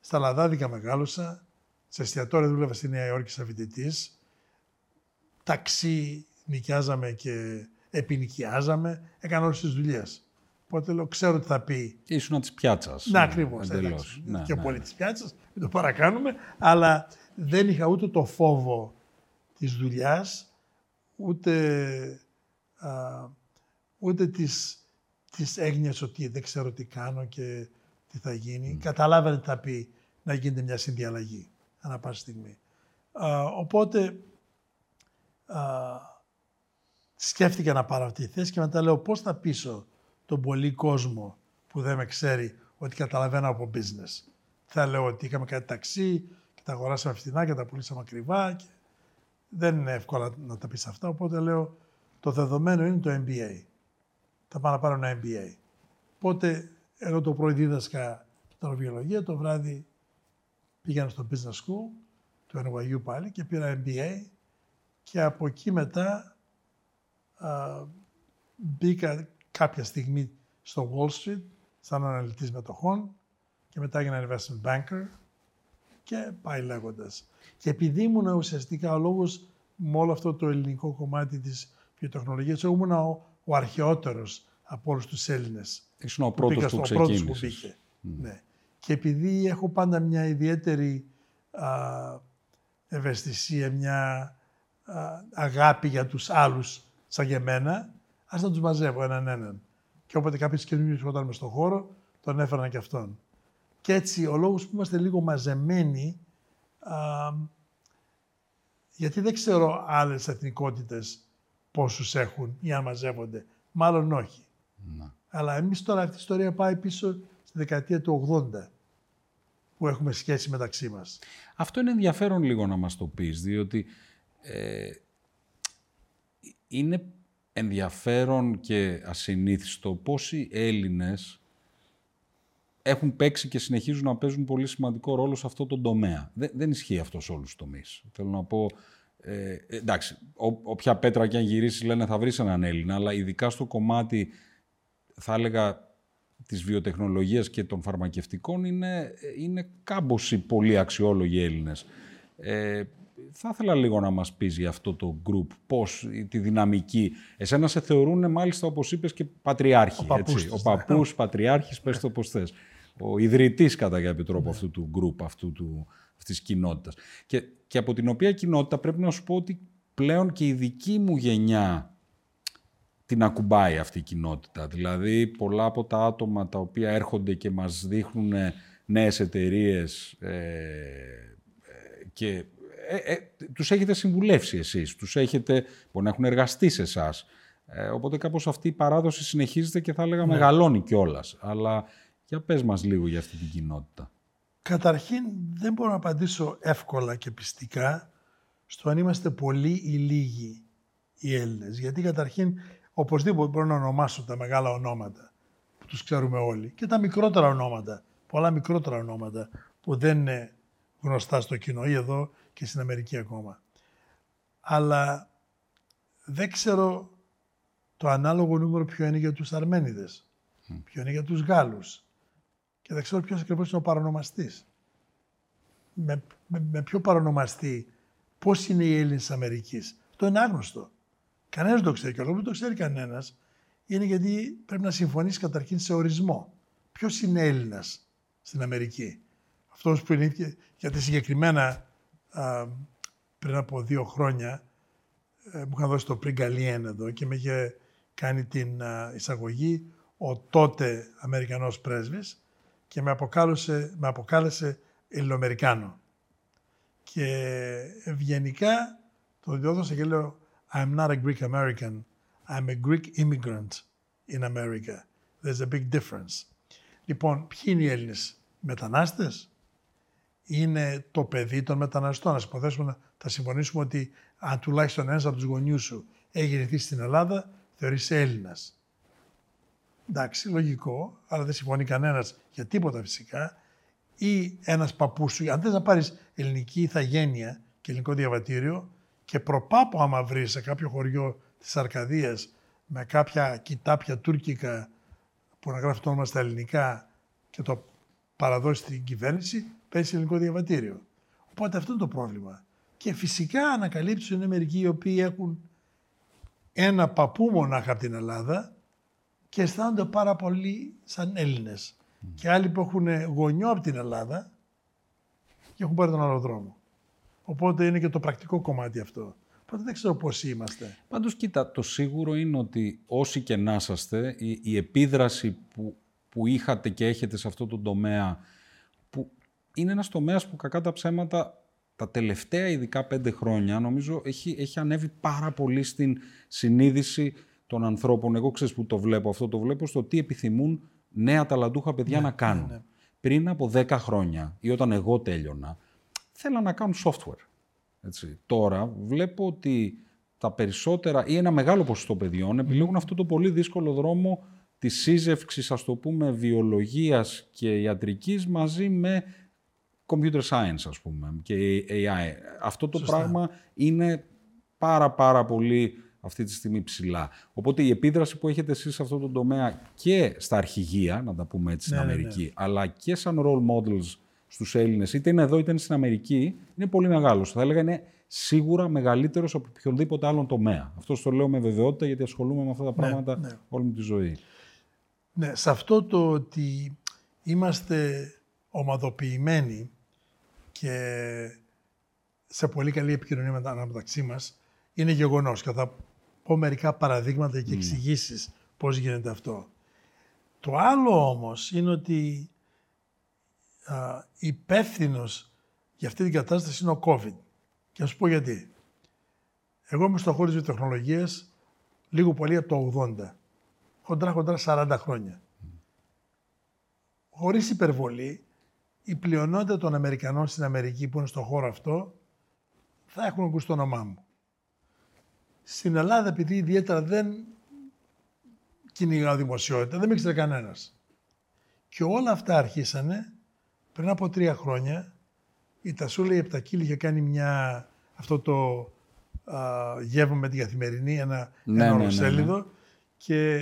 στα Λαδάδικα μεγάλωσα, σε εστιατόρια δούλευα στη Νέα Υόρκη σαν φοιτητής, ταξί νοικιάζαμε και επινοικιάζαμε, έκανα όλες τις δουλειές. Οπότε λέω, ξέρω τι θα πει. Ήσουνα της πιάτσας. Να, ακριβώς. Ναι, ναι, και ναι, πολύ ναι. Της πιάτσας, μην το παρακάνουμε, αλλά δεν είχα ούτε το φόβο της δουλειάς, ούτε, α, ούτε της, της έγνοιας ότι δεν ξέρω τι κάνω και τι θα γίνει. Mm. Καταλάβαινε τι θα πει να γίνεται μια συνδιαλλαγή, ανά πάση στιγμή. Α, οπότε, α, σκέφτηκα να πάρω αυτή τη θέση και μετά λέω, πώς θα πείσω τον πολύ κόσμο που δεν με ξέρει ότι καταλαβαίνω από business. Θα λέω ότι είχαμε κάτι ταξί και τα αγοράσαμε φθηνά και τα πουλήσαμε ακριβά. Και δεν είναι εύκολα να τα πεις αυτά, οπότε λέω το δεδομένο είναι το εμ μπι έι. Θα πάω να πάρω ένα εμ μπι έι. Οπότε ενώ το πρωί δίδασκα κυταροβιολογία, το βράδυ πήγαινα στο business school του εν γουάι γιου πάλι και πήρα εμ μπι έι και από εκεί μετά α, μπήκα κάποια στιγμή στο Wall Street, σαν αναλυτής μετοχών και μετά έγινα investment banker και πάει λέγοντας. Και επειδή ήμουν ουσιαστικά ο λόγος με όλο αυτό το ελληνικό κομμάτι της βιοτεχνολογίας, εγώ ήμουν ο, ο αρχαιότερος από όλους τους Έλληνες. Ήσουν ο πρώτος που, που ξεκίνησε. Mm. Ναι. Και επειδή έχω πάντα μια ιδιαίτερη α, ευαισθησία, μια α, αγάπη για τους άλλους σαν για μένα, ας να τους μαζεύω έναν έναν. Και όποτε κάποιος καινούργιος όταν είμαι στον χώρο, τον έφεραν και αυτόν. Και έτσι, ο λόγος που είμαστε λίγο μαζεμένοι, α, γιατί δεν ξέρω άλλες εθνικότητες πόσους έχουν ή αν μαζεύονται. Μάλλον όχι. Να. Αλλά εμείς τώρα αυτή η ιστορία πάει πίσω στη δεκαετία του ογδόντα, που έχουμε σχέση μεταξύ μας. Αυτό είναι ενδιαφέρον λίγο να μας το πεις, διότι ε, είναι ενδιαφέρον και ασυνήθιστο πώς οι Έλληνες έχουν παίξει και συνεχίζουν να παίζουν πολύ σημαντικό ρόλο σε αυτό τον τομέα. Δεν, δεν ισχύει αυτό σε όλους τους τομείς. Θέλω να πω, ε, εντάξει, ο, όποια πέτρα και αν γυρίσει λένε θα βρεις έναν Έλληνα, αλλά ειδικά στο κομμάτι, θα έλεγα, της βιοτεχνολογίας και των φαρμακευτικών είναι, είναι κάμποση πολύ αξιόλογοι Έλληνες. Ε, θα ήθελα λίγο να μας πεις για αυτό το group, πώς, τη δυναμική. Εσένα σε θεωρούν μάλιστα, όπως είπες, και πατριάρχη. Ο παππούς, ο παππούς πατριάρχης, πες το πώς θες. Ο ιδρυτής κατά κάποιο τρόπο αυτού του group, αυτού του, αυτής της κοινότητας. Και, και από την οποία κοινότητα πρέπει να σου πω ότι πλέον και η δική μου γενιά την ακουμπάει αυτή η κοινότητα. Δηλαδή, πολλά από τα άτομα τα οποία έρχονται και μας δείχνουν νέες εταιρείες ε, και ε, ε, τους έχετε συμβουλεύσει εσείς, τους έχετε, μπορεί να έχουν εργαστεί σε εσάς. Ε, οπότε κάπως αυτή η παράδοση συνεχίζεται και θα έλεγα ναι. μεγαλώνει κιόλας. Αλλά για πες μας λίγο για αυτή την κοινότητα. Καταρχήν, δεν μπορώ να απαντήσω εύκολα και πιστικά στο αν είμαστε πολλοί ή λίγοι οι Έλληνες. Γιατί καταρχήν οπωσδήποτε μπορώ να ονομάσω τα μεγάλα ονόματα που τους ξέρουμε όλοι και τα μικρότερα ονόματα, πολλά μικρότερα ονόματα που δεν είναι γνωστά στο κοινό ή εδώ και στην Αμερική ακόμα. Αλλά δεν ξέρω το ανάλογο νούμερο ποιο είναι για τους Αρμένιδες, ποιο είναι για τους Γάλλους και δεν ξέρω ποιος ακριβώς είναι ο παρονομαστής. Με, με, με ποιο παρονομαστή, πώς είναι οι Έλληνες Αμερικής. Το είναι άγνωστο. Κανένας δεν το ξέρει. Και ο λόγος που δεν το ξέρει κανένας είναι γιατί πρέπει να συμφωνήσει καταρχήν σε ορισμό. Ποιος είναι Έλληνας στην Αμερική. Αυτός που είναι. Γιατί συγκεκριμένα α, πριν από δύο χρόνια ε, μου είχαν δώσει το Prix Galien εδώ και με είχε κάνει την α, εισαγωγή ο τότε Αμερικανός πρέσβης και με, αποκάλεσε, με αποκάλεσε Ελληνοαμερικάνο. Και ευγενικά το διόδωσα και λέω I'm not a Greek American, I'm a Greek immigrant in America. There's a big difference. Λοιπόν, ποιοι είναι οι Έλληνες μετανάστες? Είναι το παιδί των μεταναστών. Ας υποθέσουμε, θα συμφωνήσουμε ότι αν τουλάχιστον ένας από τους γονιούς σου έχει γεννηθεί στην Ελλάδα, θεωρείσαι Έλληνας. Εντάξει, λογικό, αλλά δεν συμφωνεί κανένας για τίποτα φυσικά. Ή ένας παππούς σου, αν θες να πάρεις ελληνική ηθαγένεια και ελληνικό διαβατήριο, και προπάπου άμα βρει σε κάποιο χωριό της Αρκαδίας με κάποια κοιτάπια τουρκικά που να γράφει το όνομα στα ελληνικά και το παραδώσει στην κυβέρνηση, παίρνει ελληνικό διαβατήριο. Οπότε αυτό είναι το πρόβλημα. Και φυσικά ανακαλύψουν είναι μερικοί οι οποίοι έχουν ένα παππού μονάχα από την Ελλάδα και αισθάνονται πάρα πολύ σαν Έλληνες. Mm. Και άλλοι που έχουν γονιό από την Ελλάδα και έχουν πάρει τον άλλο δρόμο. Οπότε είναι και το πρακτικό κομμάτι αυτό. Οπότε δεν ξέρω πώς είμαστε. Πάντως, κοίτα, το σίγουρο είναι ότι όσοι και να είσαστε, η, η επίδραση που, που είχατε και έχετε σε αυτό το τομέα, που είναι ένας τομέας που κακά τα ψέματα τα τελευταία ειδικά πέντε χρόνια, νομίζω, έχει, έχει ανέβει πάρα πολύ στην συνείδηση των ανθρώπων. Εγώ ξέρεις που το βλέπω αυτό, το βλέπω στο τι επιθυμούν νέα ταλαντούχα παιδιά ναι, να κάνουν. Ναι, ναι. Πριν από δέκα χρόνια ή όταν εγώ τέλειωνα, θέλαν να κάνουν software. Έτσι. Τώρα βλέπω ότι τα περισσότερα ή ένα μεγάλο ποσοστό παιδιών επιλέγουν αυτό το πολύ δύσκολο δρόμο της σύζευξης, ας το πούμε, βιολογίας και ιατρικής μαζί με computer science, ας πούμε, και έι άι. Αυτό το Σωστά. πράγμα είναι πάρα πάρα πολύ αυτή τη στιγμή ψηλά. Οπότε η επίδραση που έχετε εσείς σε αυτό το τομέα και στα αρχηγεία, να τα πούμε έτσι, ναι, στην Αμερική, ναι. αλλά και σαν role models στους Έλληνες, είτε είναι εδώ είτε είναι στην Αμερική, είναι πολύ μεγάλος. Θα έλεγα είναι σίγουρα μεγαλύτερος από οποιονδήποτε άλλον τομέα. Αυτό το λέω με βεβαιότητα γιατί ασχολούμαι με αυτά τα ναι, πράγματα ναι. όλη μου τη ζωή. Ναι, σε αυτό το ότι είμαστε ομαδοποιημένοι και σε πολύ καλή επικοινωνία μεταξύ μας είναι γεγονός και θα πω μερικά παραδείγματα και εξηγήσεις mm. πώς γίνεται αυτό. Το άλλο όμως είναι ότι Uh, υπεύθυνος για αυτή την κατάσταση είναι ο COVID. Και να σου πω γιατί. Εγώ είμαι στον χώρο της βιοτεχνολογίας λίγο πολύ από το ογδόντα. Χοντρά χοντρά σαράντα χρόνια. Mm. Χωρίς υπερβολή, η πλειονότητα των Αμερικανών στην Αμερική που είναι στον χώρο αυτό θα έχουν ακούσει το όνομά μου. Στην Ελλάδα, επειδή ιδιαίτερα δεν κυνηγάω δημοσιότητα, δεν με ήξερε κανένας. Και όλα αυτά αρχίσανε πριν από τρία χρόνια. Η Τασούλα Επτακίλη είχε κάνει μια, αυτό το α, γεύμα με την Καθημερινή, ένα, ναι, ένα οροσέλιδο, ναι, ναι, ναι. Και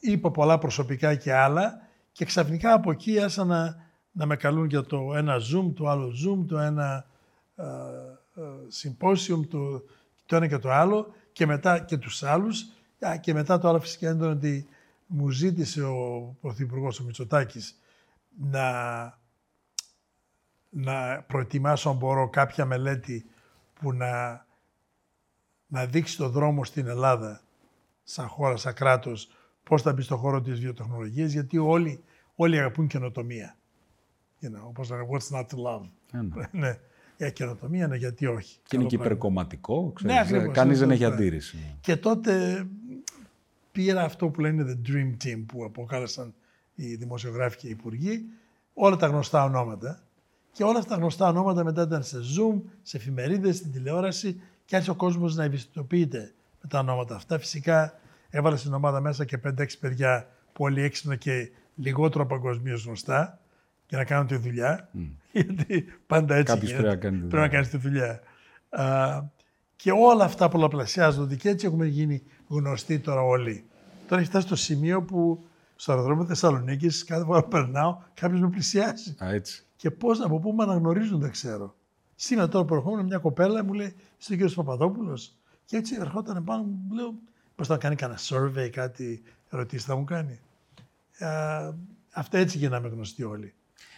είπα πολλά προσωπικά και άλλα και ξαφνικά από εκεί άρχισαν να, να με καλούν για το ένα Zoom, το άλλο Zoom, το ένα α, α, Symposium, το, το ένα και το άλλο και μετά και τους άλλους. Α, και μετά το άλλο φυσικά ήταν ότι μου ζήτησε ο Πρωθυπουργός ο Μητσοτάκης να... να προετοιμάσω, αν μπορώ, κάποια μελέτη που να, να δείξει το δρόμο στην Ελλάδα, σαν χώρα, σαν κράτος, πώς θα μπει στον χώρο της βιοτεχνολογίας, γιατί όλοι, όλοι αγαπούν καινοτομία. You know, όπως λένε, what's not to love. Yeah. Ναι. Για καινοτομία, ναι, γιατί όχι. Και είναι και υπερκομματικό, ξέρεις, ναι, κανείς δεν έχει αντίρρηση. Και τότε πήρα αυτό που λένε the dream team, που αποκάλεσαν οι δημοσιογράφοι και οι υπουργοί, όλα τα γνωστά ονόματα. Και όλα αυτά τα γνωστά ονόματα μετά ήταν σε Zoom, σε εφημερίδες, στην τηλεόραση και άρχισε ο κόσμος να ευαισθητοποιείται με τα ονόματα αυτά. Φυσικά έβαλα στην ομάδα μέσα και πέντε έξι παιδιά πολύ έξυπνα και λιγότερο παγκοσμίως γνωστά για να κάνουν τη δουλειά. Mm. Γιατί πάντα έτσι κάποιος γίνεται. Πρέπει να, πρέπει να κάνεις τη δουλειά. Α, και όλα αυτά πολλαπλασιάζονται και έτσι έχουμε γίνει γνωστοί τώρα όλοι. Τώρα έχει φτάσει στο σημείο που στο αεροδρόμιο Θεσσαλονίκης κάθε φορά που περνάω κάποιος με πλησιάζει. Α, έτσι. Και πώς από πού με αναγνωρίζουν, δεν ξέρω. Σήμερα τώρα προερχόμενο μια κοπέλα μου λέει: «Είστε ο κύριος Παπαδόπουλος?» Και έτσι ερχόταν πάνω μου, λέω: «Πώς θα κάνει κανένα survey, κάτι ερωτήσεις θα μου κάνει?» Α, αυτά έτσι γίναμε γνωστοί όλοι.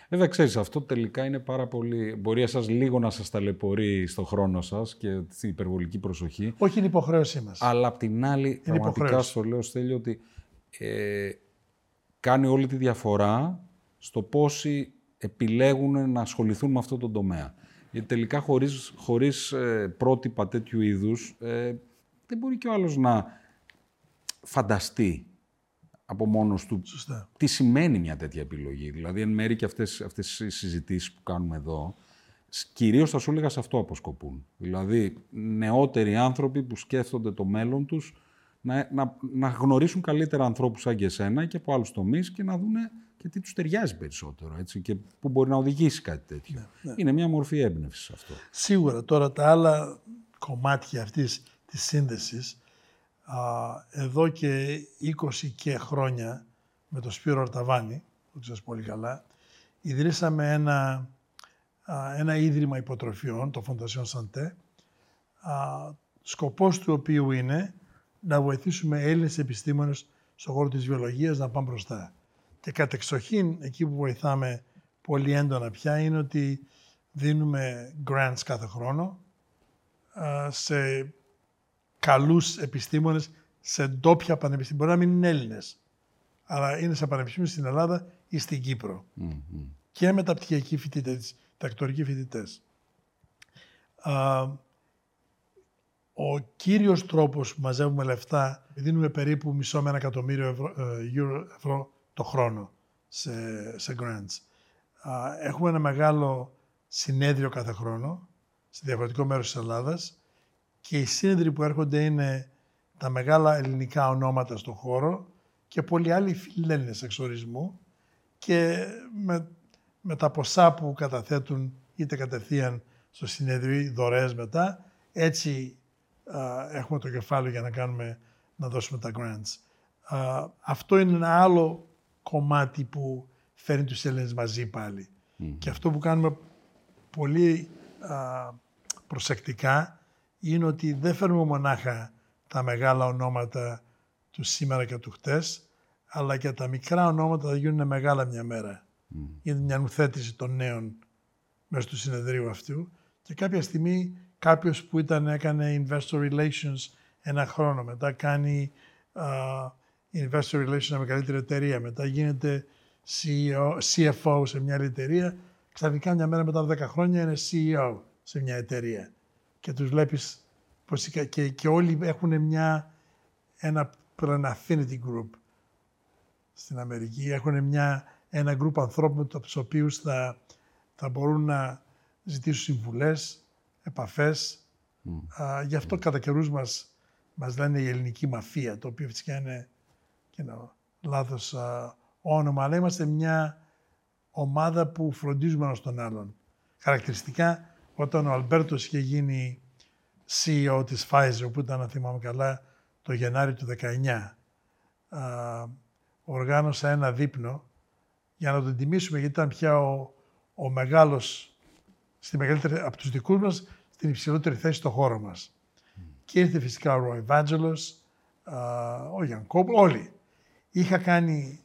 Βέβαια, ξέρεις, αυτό τελικά είναι πάρα πολύ. Μπορεί εσάς λίγο να σας ταλαιπωρεί στον χρόνο σας και στην υπερβολική προσοχή. Όχι, είναι υποχρέωσή μας. Αλλά απ' την άλλη, πραγματικά στο λέω, Στέλιο, ότι ε, κάνει όλη τη διαφορά στο πόσοι επιλέγουν να ασχοληθούν με αυτό το τομέα. Γιατί τελικά χωρίς, χωρίς ε, πρότυπα τέτοιου είδους ε, δεν μπορεί και ο άλλος να φανταστεί από μόνος του. Σωστά. Τι σημαίνει μια τέτοια επιλογή. Δηλαδή εν μέρει και αυτές, αυτές οι συζητήσεις που κάνουμε εδώ κυρίως θα σου έλεγα σε αυτό αποσκοπούν. Δηλαδή νεότεροι άνθρωποι που σκέφτονται το μέλλον τους να, να, να γνωρίσουν καλύτερα ανθρώπους σαν και εσένα και από άλλους τομείς και να δουνε και τι τους ταιριάζει περισσότερο, έτσι, και πού μπορεί να οδηγήσει κάτι τέτοιο. Ναι, ναι. Είναι μια μορφή έμπνευσης αυτό. Σίγουρα. Τώρα τα άλλα κομμάτια αυτής της σύνδεσης, α, εδώ και είκοσι και χρόνια με τον Σπύρο Αρταβάνη, το ξέρεις πολύ καλά, ιδρύσαμε ένα, α, ένα ίδρυμα υποτροφιών, το Fondation Santé, α, σκοπός του οποίου είναι να βοηθήσουμε Έλληνες επιστήμονες στον χώρο της βιολογίας να πάνε μπροστά. Και κατ' εξοχήν, εκεί που βοηθάμε πολύ έντονα πια, είναι ότι δίνουμε grants κάθε χρόνο σε καλούς επιστήμονες, σε ντόπια πανεπιστήμια. Μπορεί να μην είναι Έλληνες, αλλά είναι σε πανεπιστήμια στην Ελλάδα ή στην Κύπρο. Mm-hmm. Και μεταπτυχιακοί φοιτητές, διδακτορικοί φοιτητές. Ο κύριος τρόπος που μαζεύουμε λεφτά, δίνουμε περίπου μισό με ένα εκατομμύριο ευρώ, ευρώ, ευρώ το χρόνο σε, σε grants. Α, έχουμε ένα μεγάλο συνέδριο κάθε χρόνο σε διαφορετικό μέρος της Ελλάδας και οι σύνεδροι που έρχονται είναι τα μεγάλα ελληνικά ονόματα στον χώρο και πολλοί άλλοι φιλέλληνες εξορισμού και με, με τα ποσά που καταθέτουν είτε κατευθείαν στο συνέδριο ή δωρεές μετά, έτσι α, έχουμε το κεφάλαιο για να, κάνουμε, να δώσουμε τα grants. Α, αυτό είναι ένα άλλο κομμάτι που φέρνει τους Έλληνες μαζί πάλι. Mm-hmm. Και αυτό που κάνουμε πολύ α, προσεκτικά είναι ότι δεν φέρνουμε μονάχα τα μεγάλα ονόματα του σήμερα και του χτες, αλλά και τα μικρά ονόματα θα γίνουν μεγάλα μια μέρα. Mm-hmm. Είναι μια νουθέτηση των νέων μέσω του συνεδρίου αυτού και κάποια στιγμή κάποιος που ήταν, έκανε investor relations ένα χρόνο, μετά κάνει α, investor relations με καλύτερη εταιρεία, μετά γίνεται σι ι ο, σι εφ ο σε μια άλλη εταιρεία, ξαφνικά μια μέρα μετά από δέκα χρόνια είναι σι ι ο σε μια εταιρεία. Και τους βλέπεις πως και, και όλοι έχουν μια, ένα affinity group στην Αμερική, έχουν μια, ένα group ανθρώπων από τους οποίους θα, θα μπορούν να ζητήσουν συμβουλές, επαφές, Mm. Α, γι' αυτό mm. κατά καιρούς μας, μας λένε η ελληνική μαφία, το οποίο φυσικά είναι και ένα λάθος α, όνομα, αλλά είμαστε μια ομάδα που φροντίζουμε ένας τον άλλον. Χαρακτηριστικά, όταν ο Αλμπέρτος είχε γίνει σι ι ο της Pfizer, που ήταν, αν θυμάμαι καλά, το Γενάρη του δεκαεννιά, α, οργάνωσα ένα δείπνο για να τον τιμήσουμε, γιατί ήταν πια ο, ο μεγάλος, στη μεγαλύτερη, από τους δικούς μας, στην υψηλότερη θέση στο χώρο μας. Mm. Και ήρθε φυσικά ο Roy Vagelos, ο Γιανκόπουλ, όλοι. Είχα κάνει,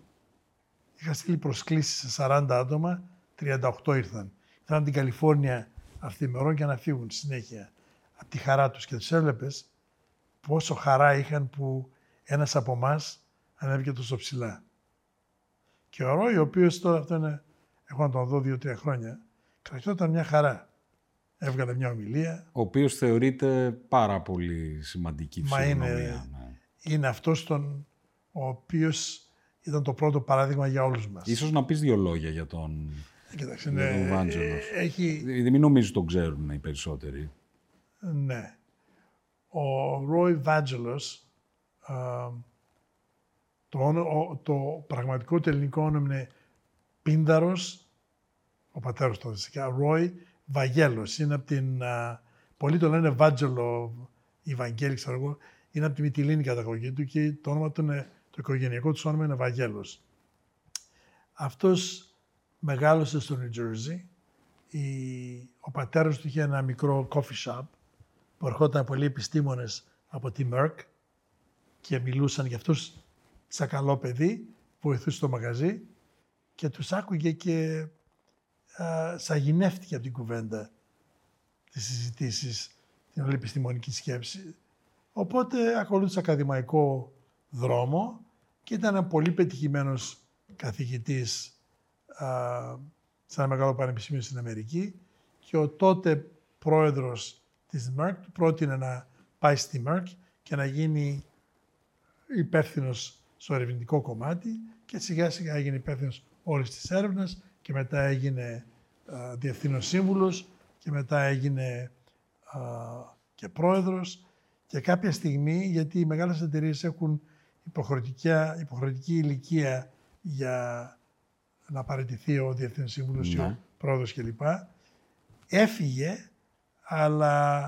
είχα στείλει προσκλήσεις σε σαράντα άτομα, τριάντα οκτώ ήρθαν. Ήρθαν την Καλιφόρνια αυθημερών για να φύγουν συνέχεια από τη χαρά τους. Και τους έβλεπες πόσο χαρά είχαν που ένας από εμάς ανέβηκε τόσο ψηλά. Και ο Ρόι, ο οποίος τώρα αυτό είναι, έχω να τον δω δύο-τρία χρόνια, κρατιόταν μια χαρά. Έβγαλε μια ομιλία. Ο οποίος θεωρείται πάρα πολύ σημαντική φυσιογνωμία. Μα είναι, ναι. είναι αυτός τον, ο οποίος ήταν το πρώτο παράδειγμα για όλους μας. Ίσως να πεις δύο λόγια για τον, Κοίταξε, για τον ναι, Βάντζελος. Έχει... Μην νομίζω τον ξέρουν οι περισσότεροι. Ναι. Ο Ρόι Βάντζελος, Το, το πραγματικό του ελληνικό όνομα είναι Πίνδαρος, ο πατέρας του φυσικά, Roy Vagelos. Είναι από την, α, πολλοί το λένε Βάτζελο, Ιβαγγέλη, ξέρω εγώ, είναι από τη Μυτιλήνη καταγωγή του και το όνομα του είναι, το οικογενειακό του όνομα είναι Βαγγέλος. Αυτός μεγάλωσε στο New Jersey. Η, ο πατέρας του είχε ένα μικρό coffee shop που ερχόταν πολλοί επιστήμονες από τη Merck και μιλούσαν για αυτούς. Σαν καλό παιδί, βοηθούσε στο μαγαζί και τους άκουγε και α, σαγηνεύτηκε από την κουβέντα τις συζητήσεις, την όλη επιστημονική σκέψη. Οπότε ακολούθησε ακαδημαϊκό δρόμο και ήταν ένα πολύ πετυχημένος καθηγητής α, σε ένα μεγάλο πανεπιστήμιο στην Αμερική και ο τότε πρόεδρος της Merck του πρότεινε να πάει στη Merck και να γίνει υπεύθυνος στο ερευνητικό κομμάτι και σιγά σιγά έγινε υπεύθυνος όλης της έρευνας και μετά έγινε α, διευθύνος σύμβουλος και μετά έγινε α, και πρόεδρος και κάποια στιγμή, γιατί οι μεγάλες εταιρείες έχουν υποχρεωτική ηλικία για να παραιτηθεί ο διευθύνος σύμβουλος και ο πρόεδρος κλπ. Έφυγε, αλλά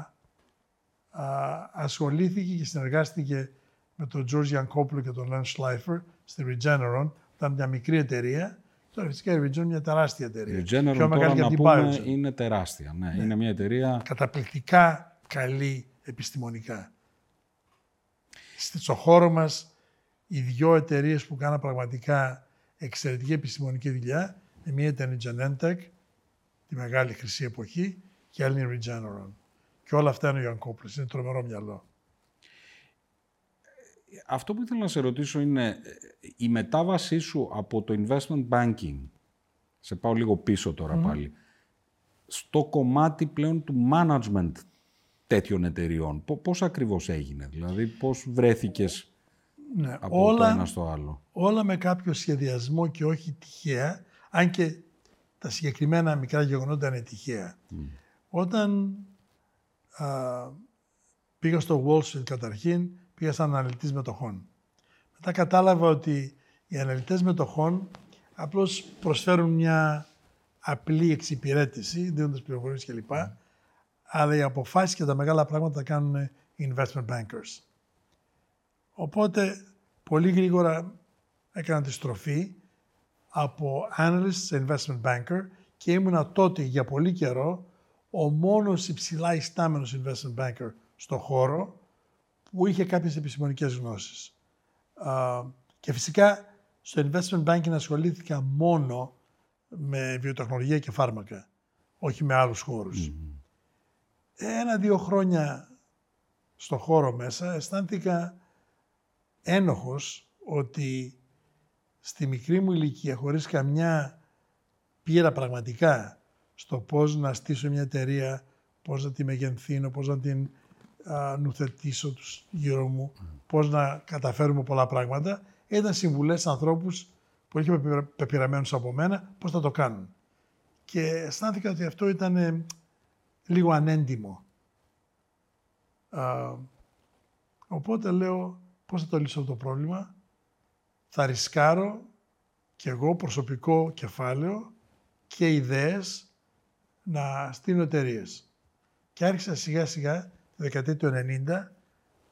α, ασχολήθηκε και συνεργάστηκε με τον George Γιανκόπουλο και τον Len Schleifer στη Regeneron. Ήταν μια μικρή εταιρεία. Τώρα φυσικά η Regeneron είναι μια τεράστια εταιρεία. Η Regeneron Πιο τώρα να πούμε Biogen. είναι τεράστια. Ναι, ναι. Είναι μια εταιρεία... Καταπληκτικά καλή επιστημονικά. Στο χώρο μας οι δυο εταιρείες που κάναν πραγματικά εξαιρετική επιστημονική δουλειά, η μία ήταν η Genentech, τη μεγάλη χρυσή εποχή, και η άλλη είναι η Regeneron. Και όλα αυτά είναι ο Γιανκόπουλος. Είναι τρομερό μυαλό. Αυτό που ήθελα να σε ρωτήσω είναι η μετάβασή σου από το investment banking, σε πάω λίγο πίσω τώρα mm. πάλι, στο κομμάτι πλέον του management τέτοιων εταιριών. Πώς ακριβώς έγινε, δηλαδή πώς βρέθηκες ναι, από όλα, το ένα στο άλλο. Όλα με κάποιο σχεδιασμό και όχι τυχαία, αν και τα συγκεκριμένα μικρά γεγονότα είναι τυχαία. Mm. Όταν α, πήγα στο Wall Street καταρχήν, πήγα σαν αναλυτής μετοχών. Μετά κατάλαβα ότι οι αναλυτές μετοχών απλώς προσφέρουν μια απλή εξυπηρέτηση, δίνοντας πληροφορίες κλπ. Mm. Αλλά οι αποφάσεις και τα μεγάλα πράγματα τα κάνουν οι investment bankers. Οπότε πολύ γρήγορα έκανα τη στροφή από analyst σε investment banker και ήμουνα τότε για πολύ καιρό ο μόνος υψηλά ιστάμενος investment banker στο χώρο που είχε κάποιες επιστημονικές γνώσεις. Α, και φυσικά στο investment banking ασχολήθηκα μόνο με βιοτεχνολογία και φάρμακα, όχι με άλλους χώρους. Mm-hmm. Ένα-δύο χρόνια στο χώρο μέσα αισθάνθηκα ένοχος ότι στη μικρή μου ηλικία, χωρίς καμιά πείρα πραγματικά στο πώς να στήσω μια εταιρεία, πώς να τη μεγενθύνω, πώς να την... να νουθετήσω τους γύρω μου, mm. πώς να καταφέρουμε πολλά πράγματα. Ήταν συμβουλές ανθρώπους που είχε πεπειραμένους από μένα πώς να το κάνουν. Και αισθάνθηκα ότι αυτό ήταν λίγο ανέντιμο. Α, οπότε λέω πώς θα το λύσω το πρόβλημα. Θα ρισκάρω και εγώ προσωπικό κεφάλαιο και ιδέες να στείλω εταιρείες. Και άρχισα σιγά σιγά τη δεκαετία του ενενήντα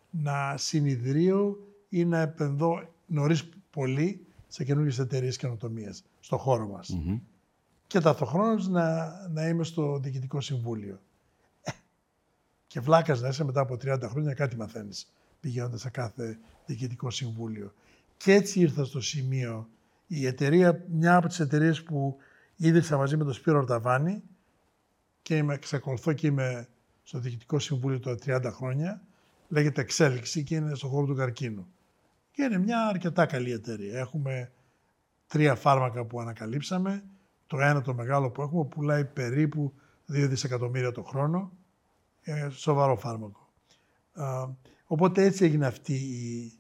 να συνειδρύω ή να επενδώ νωρίς πολύ σε καινούργιες εταιρείες καινοτομίας στον χώρο μας. Mm-hmm. Και ταυτοχρόνως να, να είμαι στο Διοικητικό Συμβούλιο. Και βλάκας να είσαι μετά από τριάντα χρόνια κάτι μαθαίνεις πηγαίνοντας σε κάθε Διοικητικό Συμβούλιο. Και έτσι ήρθα στο σημείο. Η εταιρεία, μια από τις εταιρείες που ίδρυσα μαζί με τον Σπύρο Αρταβάνη και είμαι, ξεκολουθώ και είμαι στο Διοικητικό Συμβούλιο τα τριάντα χρόνια, λέγεται Εξέλιξη και είναι στον χώρο του καρκίνου. Και είναι μια αρκετά καλή εταιρεία. Έχουμε τρία φάρμακα που ανακαλύψαμε. Το ένα το μεγάλο που έχουμε πουλάει περίπου δύο δισεκατομμύρια το χρόνο. Ε, σοβαρό φάρμακο. Α, οπότε έτσι έγινε αυτή η,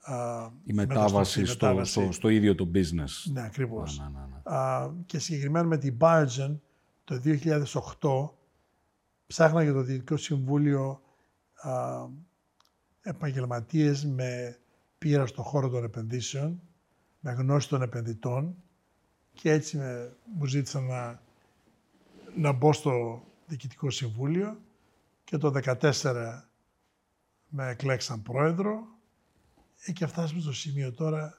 α, η μετάβαση, η στο, μετάβαση. Στο, στο ίδιο το business. Ναι, ακριβώς. Να, ναι, ναι. Α, και συγκεκριμένα με την Biogen το δύο χιλιάδες οκτώ ψάχνα για το Διοικητικό Συμβούλιο α, επαγγελματίες με πείρα στον χώρο των επενδύσεων, με γνώση των επενδυτών και έτσι με, μου ζήτησαν να, να μπω στο Διοικητικό Συμβούλιο και το δεκατέσσερα με εκλέξαν πρόεδρο και φτάσαμε στο σημείο τώρα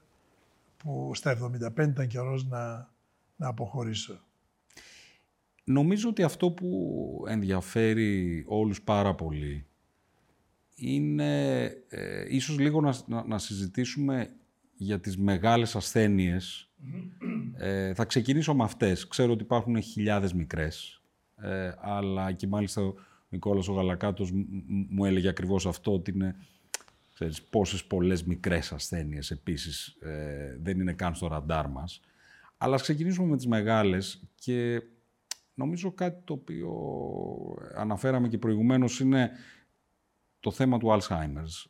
που στα εβδομήντα πέντε ήταν καιρός να, να αποχωρήσω. Νομίζω ότι αυτό που ενδιαφέρει όλους πάρα πολύ είναι ε, ίσως λίγο να, να, να συζητήσουμε για τις μεγάλες ασθένειες. Ε, θα ξεκινήσω με αυτές. Ξέρω ότι υπάρχουν χιλιάδες μικρές. Ε, αλλά και μάλιστα ο Νικόλας ο Γαλακάτος μου έλεγε ακριβώς αυτό, ότι είναι, ξέρεις, πόσες πολλές μικρές ασθένειες επίσης ε, δεν είναι καν στο ραντάρ μας. Αλλά ας ξεκινήσουμε με τις μεγάλες και νομίζω κάτι το οποίο αναφέραμε και προηγουμένως είναι το θέμα του Alzheimer's,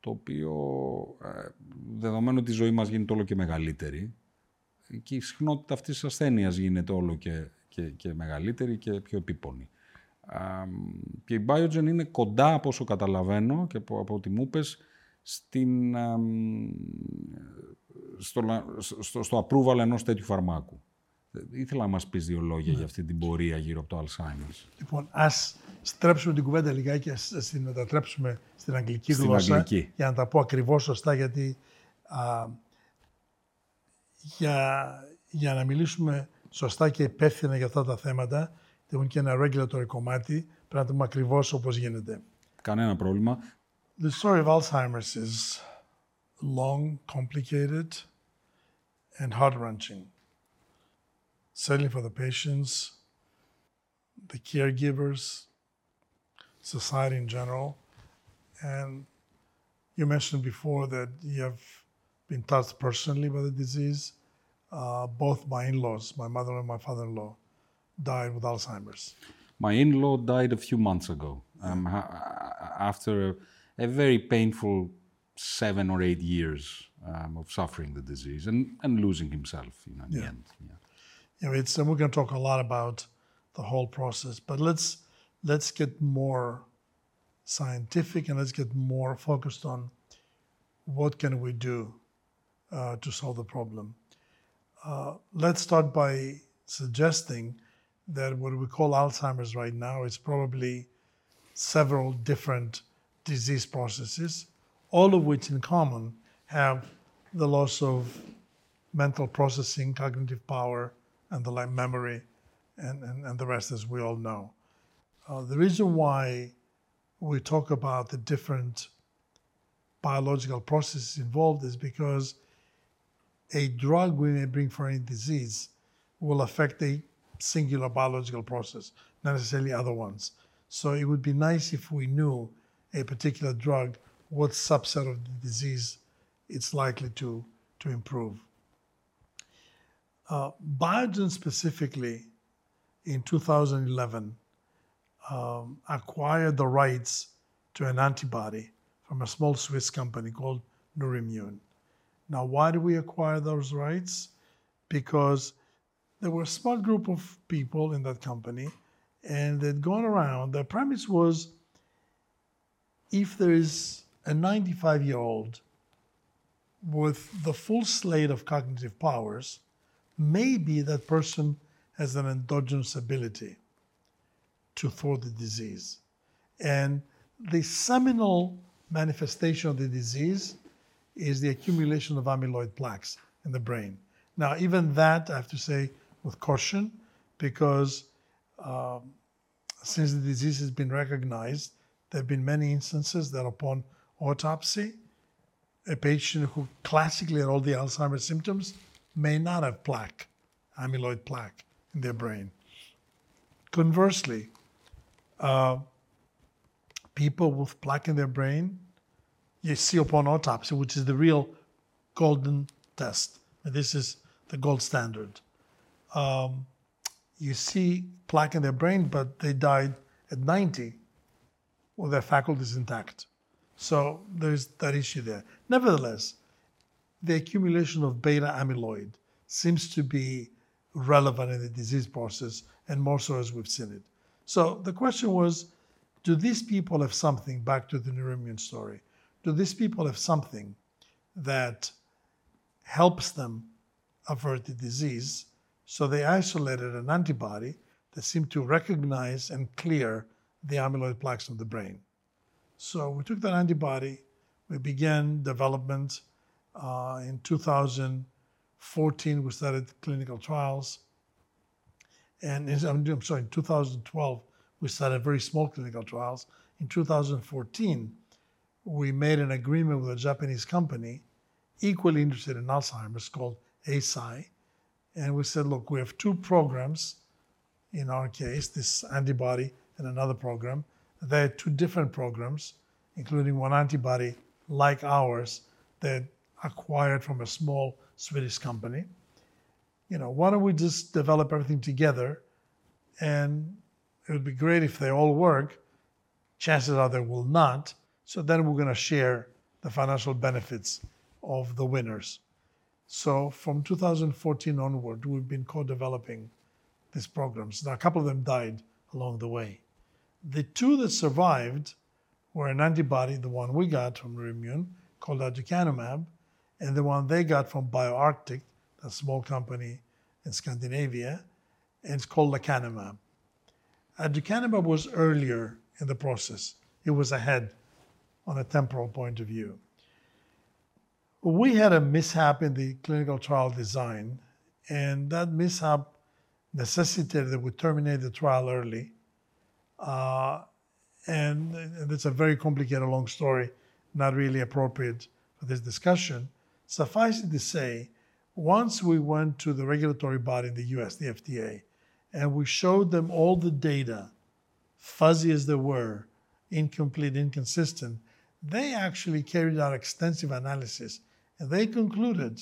το οποίο ε, δεδομένου ότι η ζωή μας γίνεται όλο και μεγαλύτερη και η συχνότητα αυτής της ασθένειας γίνεται όλο και Και, και μεγαλύτερη και πιο επίπονη. Α, και η Biogen είναι κοντά, από όσο καταλαβαίνω και από, από ό,τι μου πες, στην, α, στο, στο, στο approval ενός τέτοιου φαρμάκου. Ήθελα να μας πεις δύο λόγια ναι. για αυτή την πορεία γύρω από το Alzheimer's. Λοιπόν, ας στρέψουμε την κουβέντα λιγάκι, ας την μετατρέψουμε στην αγγλική στην γλώσσα, αγγλική. Για να τα πω ακριβώς σωστά, γιατί α, για, για να μιλήσουμε σωστά και υπεύθυνα για αυτά τα θέματα, έχουν και ένα regulatory κομμάτι, πρέπει να το πούμε ακριβώς όπως γίνεται. Κανένα πρόβλημα. The story of Alzheimer's is long, complicated and heart-wrenching. Certainly for the patients, the caregivers, society in general. And you mentioned before that you have been touched personally by the disease. Uh, both my in-laws, my mother and my father-in-law, died with Alzheimer's. My in-law died a few months ago, um, ha- after a very painful seven or eight years um, of suffering the disease and, and losing himself, you know, in yeah. the end. Yeah, you know, it's, and we're going to talk a lot about the whole process, but let's let's get more scientific and let's get more focused on what can we do uh, to solve the problem. Uh, let's start by suggesting that what we call Alzheimer's right now is probably several different disease processes, all of which in common have the loss of mental processing, cognitive power, and the like, memory, and, and, and the rest, as we all know. Uh, the reason why we talk about the different biological processes involved is because a drug we may bring for any disease will affect a singular biological process, not necessarily other ones. So it would be nice if we knew a particular drug, what subset of the disease it's likely to, to improve. Uh, Biogen specifically, in two thousand eleven, um, acquired the rights to an antibody from a small Swiss company called Neurimmune. Now, why do we acquire those rights? Because there were a small group of people in that company, and they'd gone around. Their premise was, if there is a ninety-five-year-old with the full slate of cognitive powers, maybe that person has an endogenous ability to thwart the disease. And the seminal manifestation of the disease is the accumulation of amyloid plaques in the brain. Now, even that, I have to say with caution, because um, since the disease has been recognized, there have been many instances that upon autopsy, a patient who classically had all the Alzheimer's symptoms may not have plaque, amyloid plaque in their brain. Conversely, uh, people with plaque in their brain, you see upon autopsy, which is the real golden test. This is the gold standard. Um, you see plaque in their brain, but they died at ninety with their faculties intact. So there's that issue there. Nevertheless, the accumulation of beta amyloid seems to be relevant in the disease process, and more so as we've seen it. So the question was, do these people have something, back to the neuroimmune story, do these people have something that helps them avert the disease? So they isolated an antibody that seemed to recognize and clear the amyloid plaques of the brain. So we took that antibody, we began development. Uh, in two thousand fourteen, we started clinical trials. And in, I'm sorry, in two thousand twelve, we started very small clinical trials. In two thousand fourteen, we made an agreement with a Japanese company equally interested in Alzheimer's called Eisai. And we said, look, we have two programs, in our case, this antibody and another program. They're two different programs, including one antibody like ours that acquired from a small Swedish company. You know, why don't we just develop everything together? And it would be great if they all work. Chances are they will not. So then we're going to share the financial benefits of the winners. So from two thousand fourteen onward, we've been co-developing these programs. Now, a couple of them died along the way. The two that survived were an antibody, the one we got from Reimmune, called aducanumab, and the one they got from BioArctic, a small company in Scandinavia, and it's called lecanemab. Aducanumab was earlier in the process. It was ahead on a temporal point of view. We had a mishap in the clinical trial design, and that mishap necessitated that we terminate the trial early. Uh, and, and it's a very complicated, long story, not really appropriate for this discussion. Suffice it to say, once we went to the regulatory body in the U S, the F D A, and we showed them all the data, fuzzy as they were, incomplete, inconsistent, they actually carried out extensive analysis. And they concluded,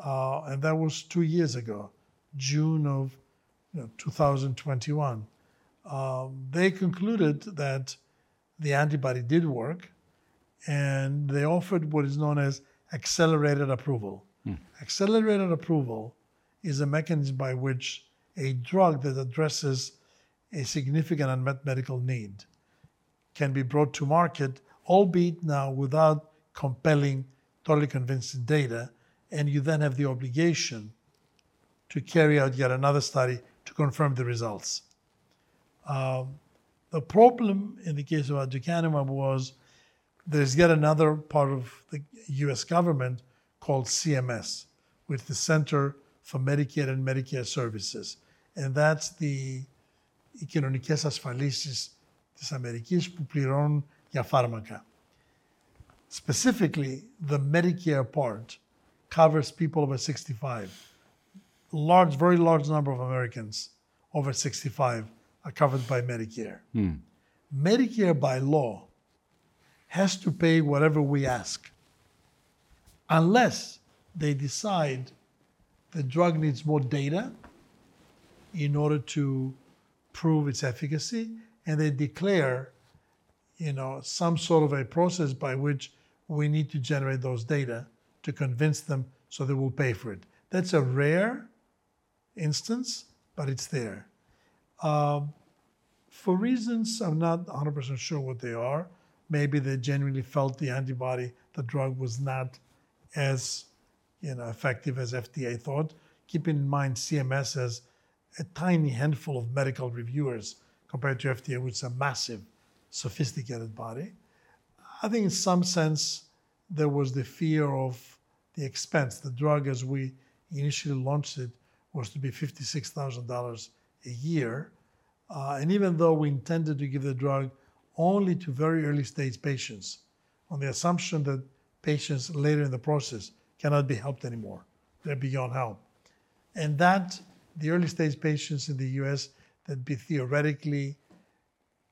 uh, and that was two years ago, June of you know, two thousand twenty-one, um, they concluded that the antibody did work, and they offered what is known as accelerated approval. Mm. Accelerated approval is a mechanism by which a drug that addresses a significant unmet medical need can be brought to market, albeit now without compelling, totally convincing data, and you then have the obligation to carry out yet another study to confirm the results. Um, the problem in the case of aducanumab was there's yet another part of the U S government called C M S, which is the Center for Medicare and Medicare Services. And that's the οι κοινωνικές ασφαλίσεις της Αμερικής που πληρώνουν για φάρμακα. Specifically, the Medicare part covers people over sixty-five. Large, very large number of Americans over sixty-five are covered by Medicare. Mm. Medicare by law has to pay whatever we ask, unless they decide the drug needs more data in order to prove its efficacy, and they declare, you know, some sort of a process by which we need to generate those data to convince them so they will pay for it. That's a rare instance, but it's there. Um, for reasons I'm not one hundred percent sure what they are, maybe they genuinely felt the antibody, the drug was not as you know, effective as F D A thought. Keeping in mind, C M S has a tiny handful of medical reviewers compared to F D A, which is a massive, sophisticated body. I think in some sense, there was the fear of the expense. The drug, as we initially launched it, was to be fifty-six thousand dollars a year. Uh, and even though we intended to give the drug only to very early stage patients, on the assumption that patients later in the process cannot be helped anymore. They're beyond help. And that, the early stage patients in the U S that'd be theoretically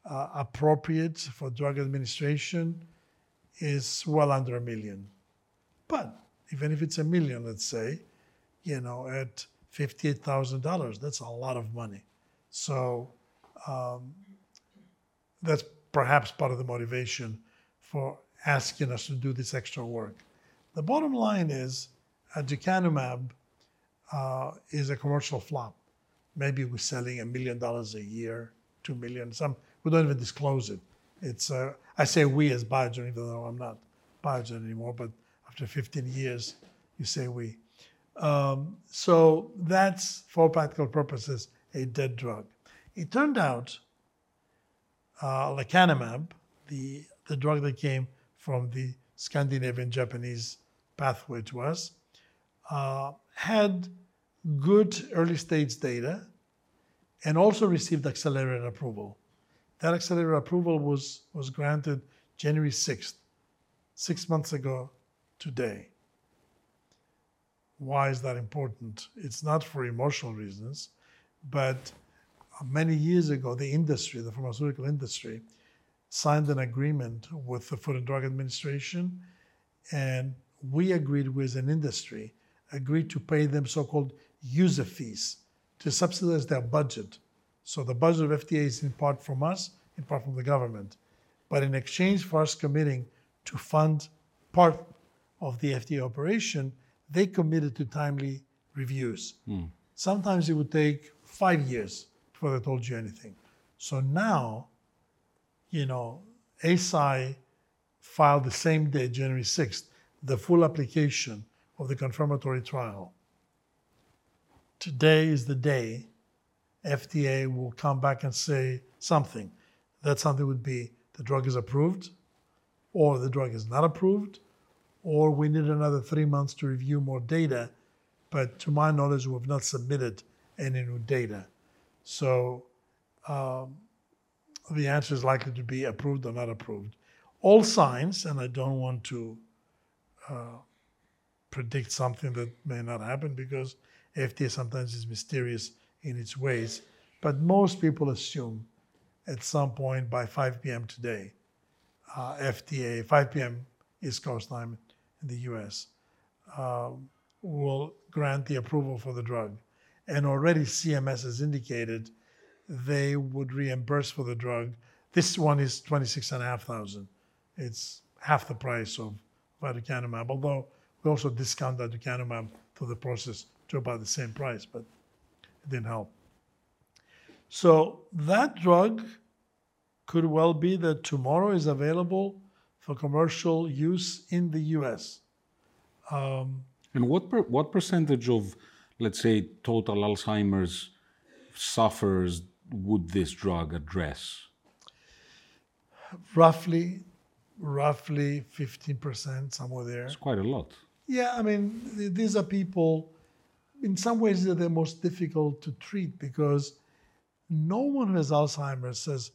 uh, appropriate for drug administration is well under a million. But even if it's a million, let's say, you know, at fifty-eight thousand dollars, that's a lot of money. So um, that's perhaps part of the motivation for asking us to do this extra work. The bottom line is aducanumab uh, is a commercial flop. Maybe we're selling a million dollars a year, two million, some, we don't even disclose it. It's uh, I say we as Biogen, even though I'm not Biogen anymore, but after fifteen years, you say we. Um, so that's, for practical purposes, a dead drug. It turned out uh, lecanemab, the, the drug that came from the Scandinavian-Japanese pathway to us, uh, had good early-stage data and also received accelerated approval. That accelerated approval was, was granted January sixth, six months ago today. Why is that important? It's not for emotional reasons, but many years ago, the industry, the pharmaceutical industry, signed an agreement with the Food and Drug Administration, and we agreed with an industry, agreed to pay them so-called user fees to subsidize their budget. So the budget of F D A is in part from us, in part from the government. But in exchange for us committing to fund part of the F D A operation, they committed to timely reviews. Mm. Sometimes it would take five years before they told you anything. So now, you know, Eisai filed the same day, January sixth, the full application of the confirmatory trial. Today is the day F D A will come back and say something. That something would be the drug is approved, or the drug is not approved, or we need another three months to review more data. But to my knowledge, we have not submitted any new data. So um, the answer is likely to be approved or not approved. All signs, and I don't want to uh, predict something that may not happen because F D A sometimes is mysterious in its ways, but most people assume at some point by five p.m. today, uh, F D A, five p.m. East Coast time in the U S, uh, will grant the approval for the drug. And already C M S has indicated they would reimburse for the drug. This one is twenty-six thousand five hundred dollars. It's half the price of aducanumab, although we also discount aducanumab through the process to about the same price, but it didn't help. So that drug could well be that tomorrow is available for commercial use in the U S. Um, and what per, what percentage of, let's say, total Alzheimer's sufferers would this drug address? Roughly, roughly fifteen percent, somewhere there. It's quite a lot. Yeah, I mean, these are people. In some ways, they're the most difficult to treat because no one who has Alzheimer's says,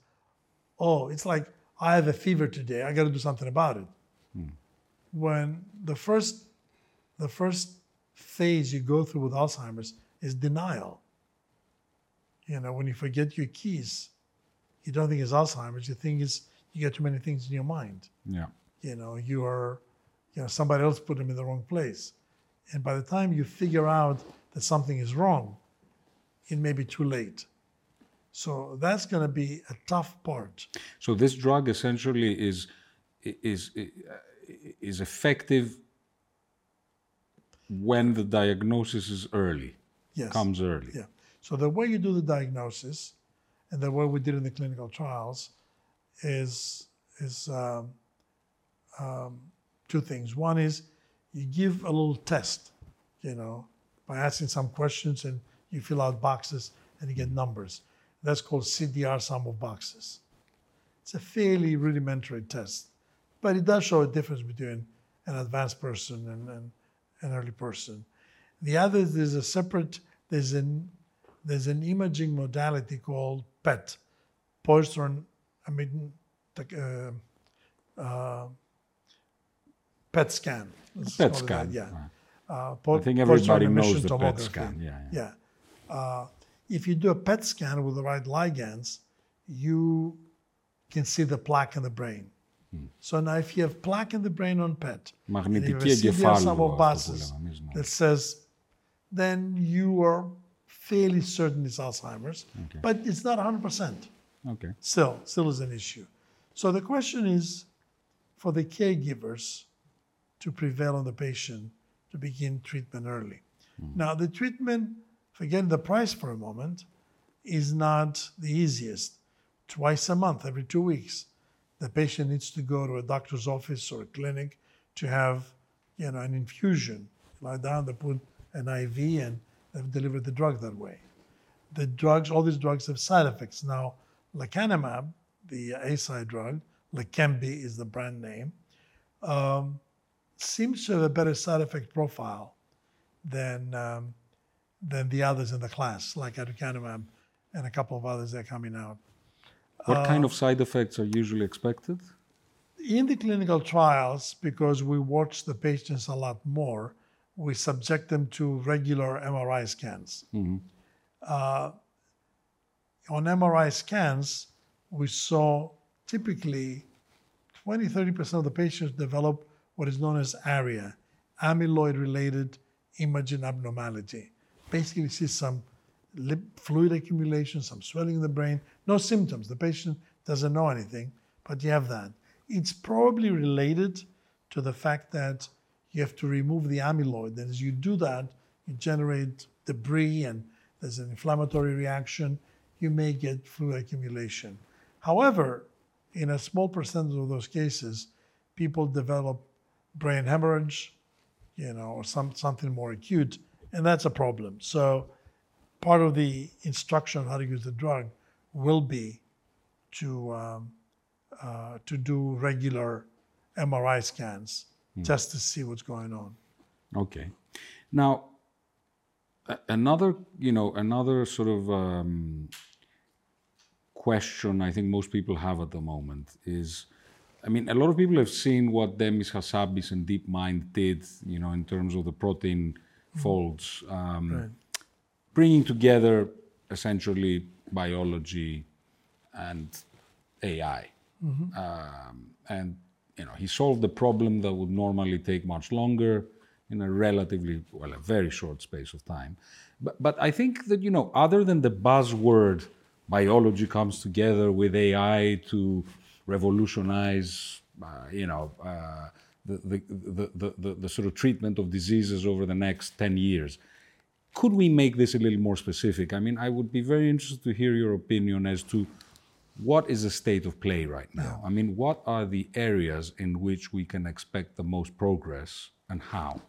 oh, it's like I have a fever today. I got to do something about it. Hmm. When the first, the first phase you go through with Alzheimer's is denial. You know, when you forget your keys, you don't think it's Alzheimer's. You think it's you get too many things in your mind. Yeah. You know, you are, you know, somebody else put them in the wrong place. And by the time you figure out that something is wrong, it may be too late. So that's going to be a tough part. So this drug essentially is is is effective when the diagnosis is early. Yes. Comes early. Yeah. So the way you do the diagnosis and the way we did in the clinical trials is is uh, um, two things. One is you give a little test, you know, by asking some questions and you fill out boxes and you get numbers. That's called C D R sum of boxes. It's a fairly rudimentary test, but it does show a difference between an advanced person and, and an early person. The other is there's a separate, there's an, there's an imaging modality called P E T, positron emitting uh, uh, P E T scan. P E T scan, that, yeah. Uh, po- I think everybody knows the tomography. P E T scan, yeah. yeah. yeah. Uh, if you do a P E T scan with the right ligands, you can see the plaque in the brain. Mm. So now if you have plaque in the brain on P E T, and you have a sum of boxes that says, then you are fairly certain it's Alzheimer's, okay. But it's not one hundred percent. Okay. Still, still is an issue. So the question is for the caregivers to prevail on the patient to begin treatment early. Mm. Now the treatment, forget the price for a moment, is not the easiest. Twice a month, every two weeks, the patient needs to go to a doctor's office or a clinic to have, you know, an infusion. Lie down, they put an I V and they've delivered the drug that way. The drugs, all these drugs have side effects. Now, lecanemab, the Eisai drug, Leqembi is the brand name, um, seems to have a better side effect profile than um, than the others in the class, like aducanumab and a couple of others that are coming out. What kind of side effects are usually expected? In the clinical trials, because we watch the patients a lot more, we subject them to regular M R I scans. Mm-hmm. Uh, on M R I scans, we saw typically twenty to thirty percent of the patients develop what is known as ARIA, amyloid-related imaging abnormality. Basically, you see some lip fluid accumulation, some swelling in the brain, no symptoms. The patient doesn't know anything, but you have that. It's probably related to the fact that you have to remove the amyloid. And as you do that, you generate debris and there's an inflammatory reaction. You may get fluid accumulation. However, in a small percentage of those cases, people develop brain hemorrhage, you know, or some, something more acute, and that's a problem. So part of the instruction on how to use the drug will be to um, uh, to do regular M R I scans mm. just to see what's going on. Okay. Now, a- another you know another sort of um, question I think most people have at the moment is, I mean, a lot of people have seen what Demis Hassabis and DeepMind did, you know, in terms of the protein folds. Um, right. Bringing together, essentially, biology and A I. Mm-hmm. Um, and, you know, he solved the problem that would normally take much longer in a relatively, well, a very short space of time. But, but I think that, you know, other than the buzzword, biology comes together with A I to revolutionize, uh, you know, uh, the, the, the, the, the, the sort of treatment of diseases over the next ten years. Could we make this a little more specific? I mean, I would be very interested to hear your opinion as to what is the state of play right now? Yeah. I mean, what are the areas in which we can expect the most progress and how?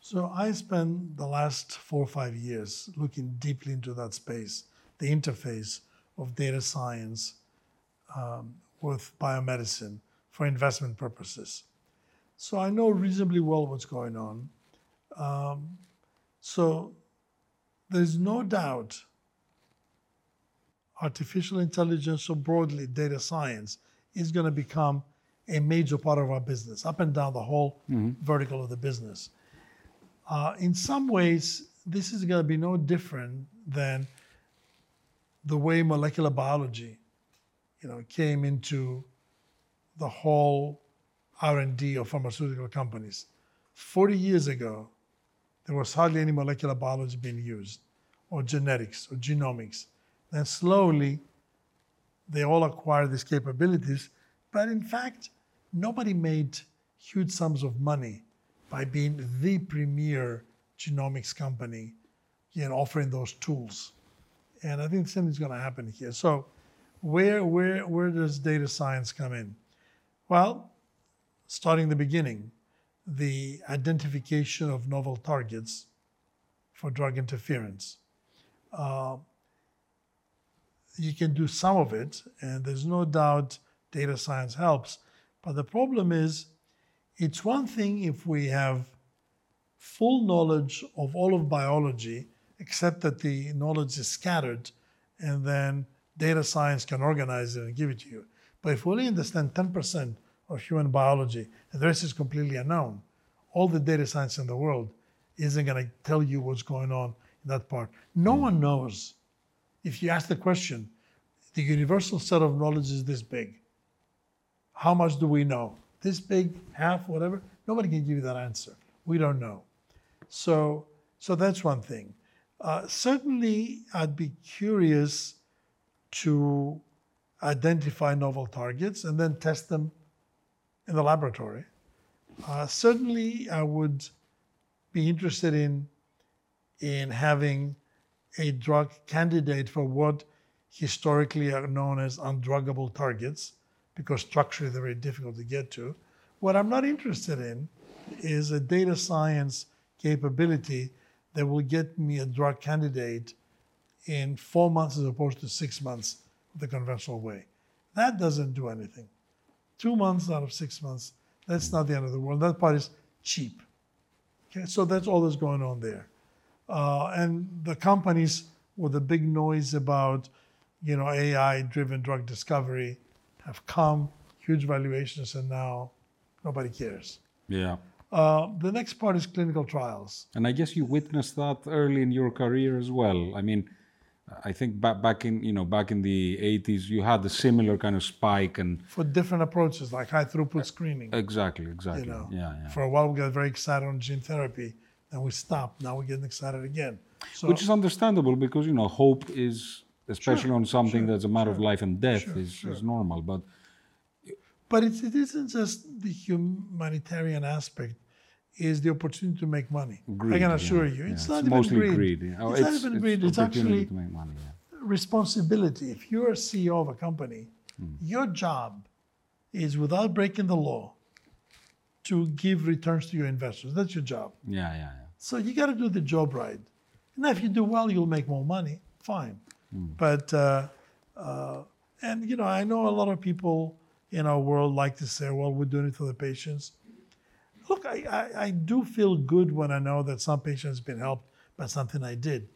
So I spent the last four or five years looking deeply into that space, the interface of data science um, with biomedicine for investment purposes. So I know reasonably well what's going on. Um, So there's no doubt artificial intelligence, so broadly data science, is going to become a major part of our business, up and down the whole mm-hmm. vertical of the business. Uh, in some ways, this is going to be no different than the way molecular biology, you know, came into the whole R and D of pharmaceutical companies. forty years ago, there was hardly any molecular biology being used, or genetics, or genomics. Then slowly, they all acquired these capabilities, but in fact, nobody made huge sums of money by being the premier genomics company, you know, offering those tools. And I think the same is going to happen here. So Where, where, where does data science come in? Well, starting the beginning, the identification of novel targets for drug interference. Uh, you can do some of it, and there's no doubt data science helps. But the problem is, it's one thing if we have full knowledge of all of biology, except that the knowledge is scattered, and then data science can organize it and give it to you. But if we only understand ten percent of human biology, and the rest is completely unknown, all the data science in the world isn't going to tell you what's going on in that part. No one knows. If you ask the question, the universal set of knowledge is this big. How much do we know? This big, half, whatever? Nobody can give you that answer. We don't know. So, so that's one thing. Uh, certainly, I'd be curious to identify novel targets and then test them in the laboratory. Uh, certainly, I would be interested in, in having a drug candidate for what historically are known as undruggable targets, because structurally they're very difficult to get to. What I'm not interested in is a data science capability that will get me a drug candidate in four months as opposed to six months the conventional way. That doesn't do anything. Two months out of six months, that's not the end of the world. That part is cheap. Okay, so that's all that's going on there. Uh, and the companies with the big noise about, you know, A I-driven drug discovery have come, huge valuations, and now nobody cares. Yeah. Uh, the next part is clinical trials. And I guess you witnessed that early in your career as well. I mean, I think back, back in you know back in the eighties, you had a similar kind of spike and for different approaches like high throughput screening. Exactly, exactly. You know, yeah, yeah. For a while, we got very excited on gene therapy, and we stopped. Now we're getting excited again, so, which is understandable because you know hope is, especially sure, on something sure, that's a matter sure, of life and death, sure, is, sure. is normal. But but it, it isn't just the humanitarian aspect. Is the opportunity to make money. Greed, I can assure yeah, you, it's, yeah. not, it's, even greed. Greed, yeah. oh, it's, it's not even greed. It's not even greed, it's actually money, yeah. responsibility. If you're a C E O of a company, mm. your job is, without breaking the law, to give returns to your investors. That's your job. Yeah, yeah, yeah. So you gotta do the job right. And if you do well, you'll make more money, fine. Mm. But, uh, uh, and you know, I know a lot of people in our world like to say, well, we're doing it for the patients. Look, I, I, I do feel good when I know that some patient has been helped by something I did.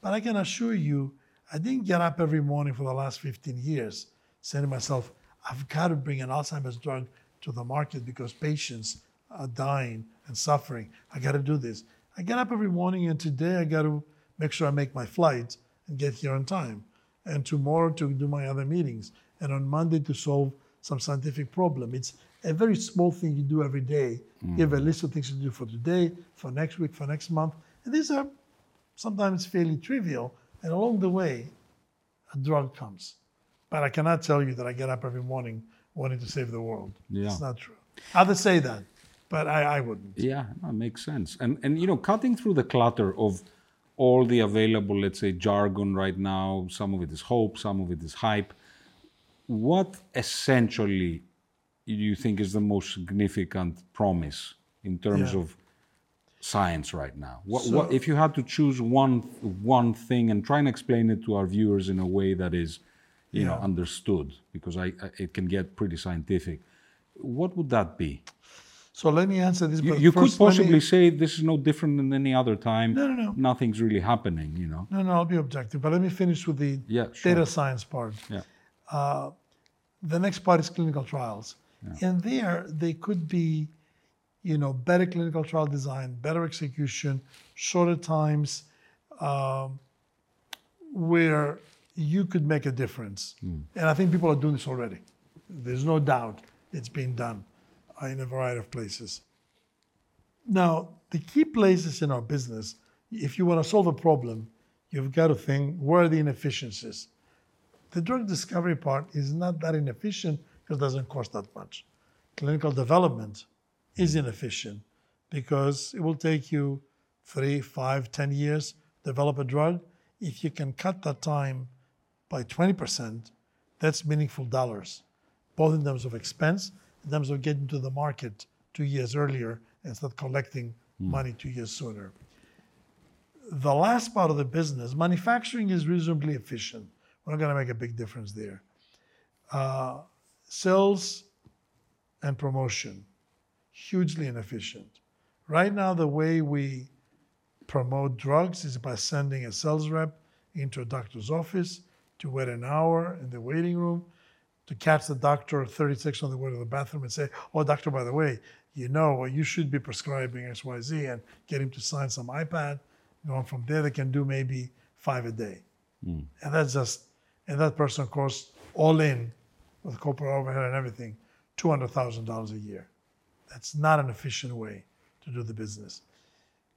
But I can assure you, I didn't get up every morning for the last fifteen years saying to myself, I've got to bring an Alzheimer's drug to the market because patients are dying and suffering. I got to do this. I get up every morning and today I got to make sure I make my flight and get here on time. And tomorrow to do my other meetings. And on Monday to solve some scientific problem. It's a very small thing you do every day. Mm. You have a list of things to do for today, for next week, for next month. And these are sometimes fairly trivial. And along the way, a drug comes. But I cannot tell you that I get up every morning wanting to save the world. Yeah. It's not true. Others say that, but I, I wouldn't. Yeah, that makes sense. And, and, you know, cutting through the clutter of all the available, let's say, jargon right now, some of it is hope, some of it is hype. What essentially you think is the most significant promise in terms yeah. of science right now? What, so, what, if you had to choose one one thing and try and explain it to our viewers in a way that is, you yeah. know, understood, because I, I it can get pretty scientific, what would that be? So let me answer this. You, but you first, could possibly me, say this is no different than any other time. No, no, no. Nothing's really happening, you know. No, no, I'll be objective. But let me finish with the yeah, sure. data science part. Yeah. Uh, the next part is clinical trials. Yeah. And there, they could be, you know, better clinical trial design, better execution, shorter times, um, where you could make a difference. Mm. And I think people are doing this already. There's no doubt it's being done uh, in a variety of places. Now, the key places in our business, if you want to solve a problem, you've got to think, where are the inefficiencies? The drug discovery part is not that inefficient, because it doesn't cost that much. Clinical development is inefficient because it will take you three, five, ten years to develop a drug. If you can cut that time by twenty percent, That's meaningful dollars, both in terms of expense, in terms of getting to the market two years earlier and start collecting mm. money two years sooner. The last part of the business, manufacturing is reasonably efficient. We're not going to make a big difference there. Uh, sales and promotion, hugely inefficient. Right now, the way we promote drugs is by sending a sales rep into a doctor's office to wait an hour in the waiting room, to catch the doctor thirty seconds on the way to the bathroom and say, oh, doctor, by the way, you know, you should be prescribing X Y Z, and get him to sign some iPad. You know, from there, they can do maybe five a day. Mm. And that's just, and that person costs all in with corporate overhead and everything, two hundred thousand dollars a year. That's not an efficient way to do the business.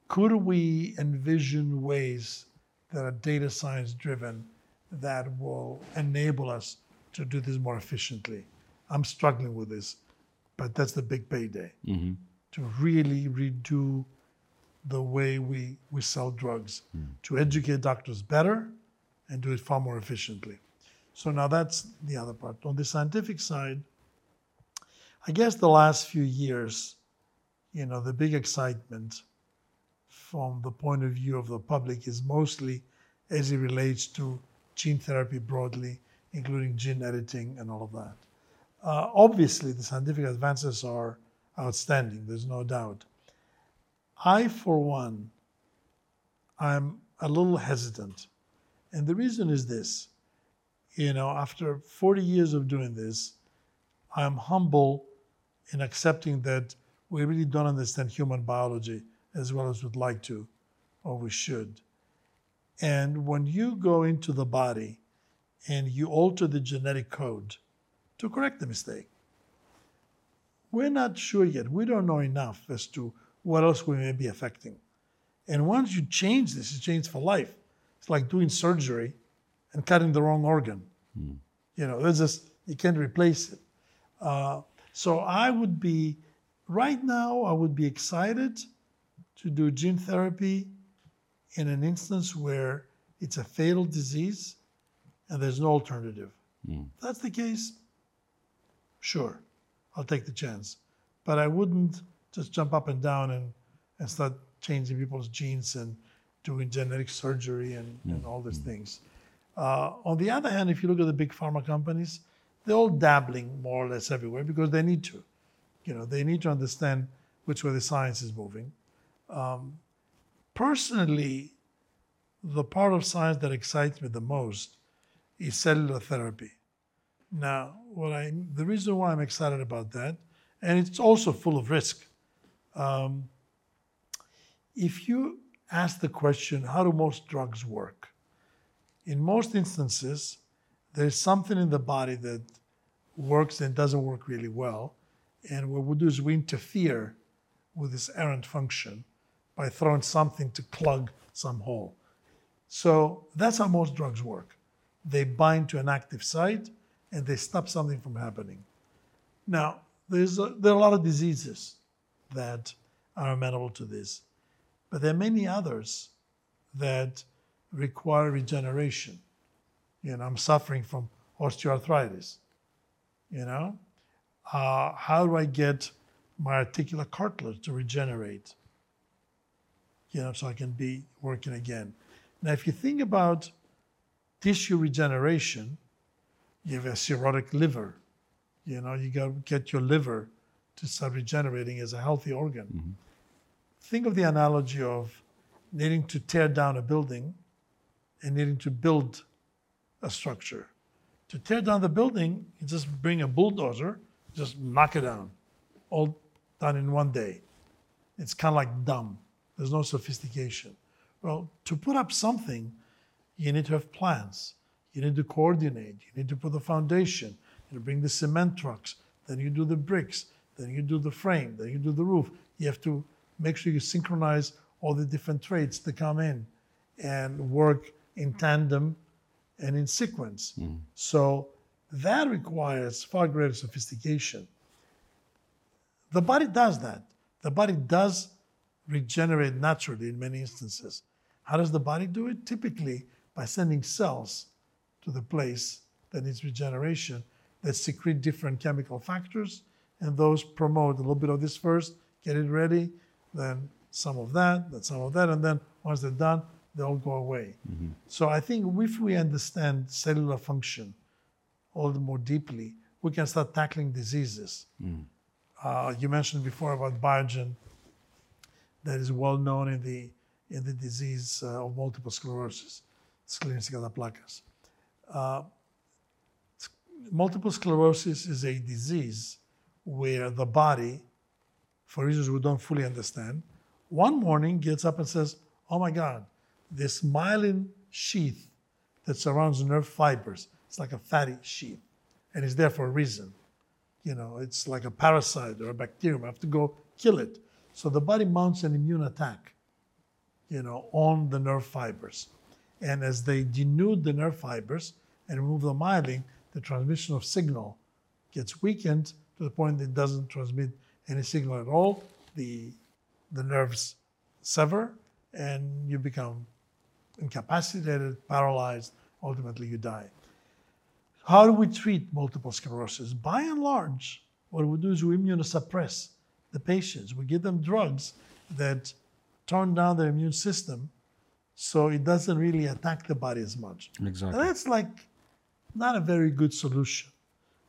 Could we envision ways that are data science driven that will enable us to do this more efficiently? I'm struggling with this, but that's the big payday, mm-hmm. to really redo the way we, we sell drugs, mm. to educate doctors better and do it far more efficiently. So now that's the other part. On the scientific side, I guess the last few years, you know, the big excitement from the point of view of the public is mostly as it relates to gene therapy broadly, including gene editing and all of that. Uh, obviously, the scientific advances are outstanding, there's no doubt. I, for one, I'm a little hesitant. And the reason is this, you know, after forty years of doing this, I'm humble in accepting that we really don't understand human biology as well as we'd like to, or we should. And when you go into the body and you alter the genetic code to correct the mistake, we're not sure yet. We don't know enough as to what else we may be affecting. And once you change this, you change for life. It's like doing surgery and cutting the wrong organ. Mm. You know, there's just, you can't replace it. Uh, so I would be, right now, I would be excited to do gene therapy in an instance where it's a fatal disease and there's no alternative. Mm. If that's the case, sure, I'll take the chance. But I wouldn't just jump up and down and, and start changing people's genes and doing genetic surgery and, mm. and all these mm. things. Uh, on the other hand, if you look at the big pharma companies, they're all dabbling more or less everywhere because they need to. You know, they need to understand which way the science is moving. Um, Personally, the part of science that excites me the most is cellular therapy. Now, what I, the reason why I'm excited about that, and it's also full of risk. Um, if you ask the question, how do most drugs work? In most instances, there's something in the body that works and doesn't work really well. And what we do is we interfere with this errant function by throwing something to plug some hole. So that's how most drugs work. They bind to an active site and they stop something from happening. Now, there's a, there are a lot of diseases that are amenable to this, but there are many others that require regeneration. You know, I'm suffering from osteoarthritis, you know? Uh, how do I get my articular cartilage to regenerate? You know, so I can be working again. Now, if you think about tissue regeneration, you have a cirrhotic liver. You know, you got to get your liver to start regenerating as a healthy organ. Mm-hmm. Think of the analogy of needing to tear down a building and needing to build a structure. To tear down the building, you just bring a bulldozer, just knock it down, all done in one day. It's kind of like dumb. There's no sophistication. Well, to put up something, you need to have plans. You need to coordinate. You need to put the foundation. You need to bring the cement trucks. Then you do the bricks. Then you do the frame. Then you do the roof. You have to make sure you synchronize all the different trades that come in and work in tandem and in sequence. Mm. So that requires far greater sophistication. The body does that. The body does regenerate naturally in many instances. How does the body do it? Typically by sending cells to the place that needs regeneration that secrete different chemical factors, and those promote a little bit of this first, get it ready, then some of that, then some of that, and then once they're done, they all go away. Mm-hmm. So I think if we understand cellular function all the more deeply, we can start tackling diseases. Mm. Uh, you mentioned before about Biogen, that is well known in the in the disease uh, of multiple sclerosis, sclerosis κατά πλάκας. Uh, multiple sclerosis is a disease where the body, for reasons we don't fully understand, one morning gets up and says, oh my God, this myelin sheath that surrounds nerve fibers, it's like a fatty sheath, and it's there for a reason. You know, it's like a parasite or a bacterium. I have to go kill it. So the body mounts an immune attack, you know, on the nerve fibers. And as they denude the nerve fibers and remove the myelin, the transmission of signal gets weakened to the point that it doesn't transmit any signal at all. The, the nerves sever, and you become incapacitated, paralyzed. Ultimately, you die. How do we treat multiple sclerosis? By and large, what we do is we immunosuppress the patients. We give them drugs that turn down their immune system so it doesn't really attack the body as much. Exactly. And that's like not a very good solution.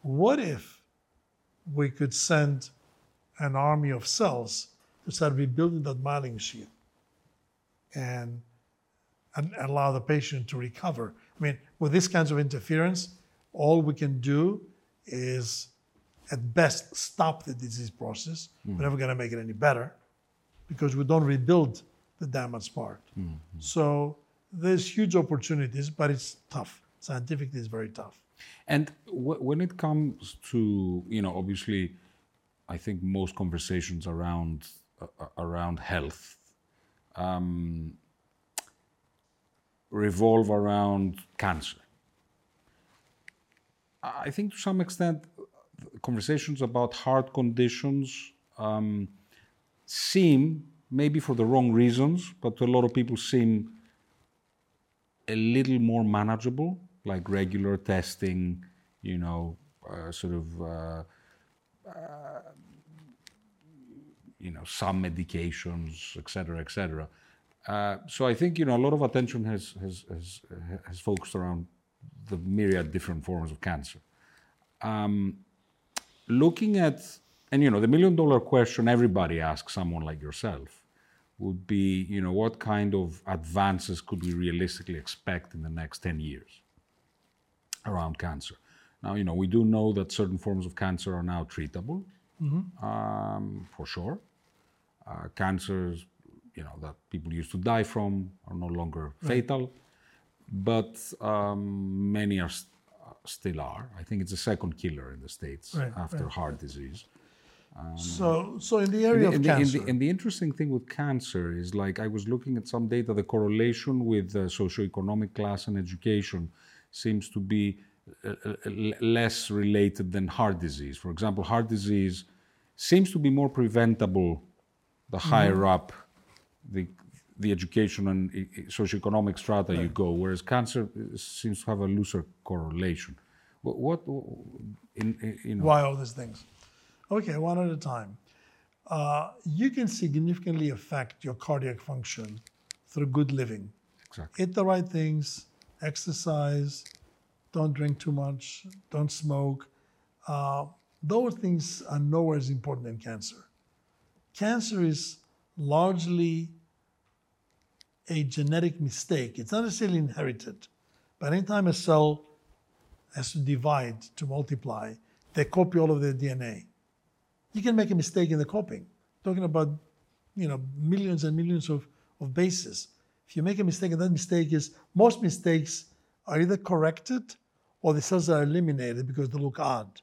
What if we could send an army of cells to start rebuilding that myelin sheath and, and allow the patient to recover? I mean, with these kinds of interference, all we can do is, at best, stop the disease process. Mm. We're never going to make it any better because we don't rebuild the damaged part. Mm-hmm. So there's huge opportunities, but it's tough. Scientifically, it's very tough. And w- when it comes to, you know, obviously, I think most conversations around uh, around health um, revolve around cancer. I think to some extent, conversations about heart conditions um, seem, maybe for the wrong reasons, but to a lot of people seem a little more manageable, like regular testing, you know, uh, sort of, uh, uh, you know, some medications, et cetera, et cetera. Uh, so I think, you know, a lot of attention has has has, has focused around the myriad different forms of cancer. Um, looking at, and you know, the million dollar question everybody asks someone like yourself would be, you know, what kind of advances could we realistically expect in the next ten years around cancer? Now, you know, we do know that certain forms of cancer are now treatable, mm-hmm. um, for sure. Uh, cancers, you know, that people used to die from are no longer right. fatal. But um, many are st- still are. I think it's the second killer in the States right, after right. heart disease. Um, so, so in the area in the, of the, cancer. In the, and the interesting thing with cancer is, like, I was looking at some data, the correlation with uh, socioeconomic class and education seems to be uh, uh, less related than heart disease. For example, heart disease seems to be more preventable the higher mm-hmm. up the the education and socioeconomic strata right. you go, whereas cancer seems to have a looser correlation. What, what in, in, you know. Why all these things? Okay, one at a time. Uh, you can significantly affect your cardiac function through good living. Exactly. Eat the right things, exercise, don't drink too much, don't smoke. Uh, those things are nowhere as important in cancer. Cancer is largely a genetic mistake. It's not necessarily inherited, but anytime a cell has to divide to multiply, they copy all of their D N A. You can make a mistake in the copying. Talking about, you know, millions and millions of, of bases. If you make a mistake, and that mistake is, most mistakes are either corrected or the cells are eliminated because they look odd.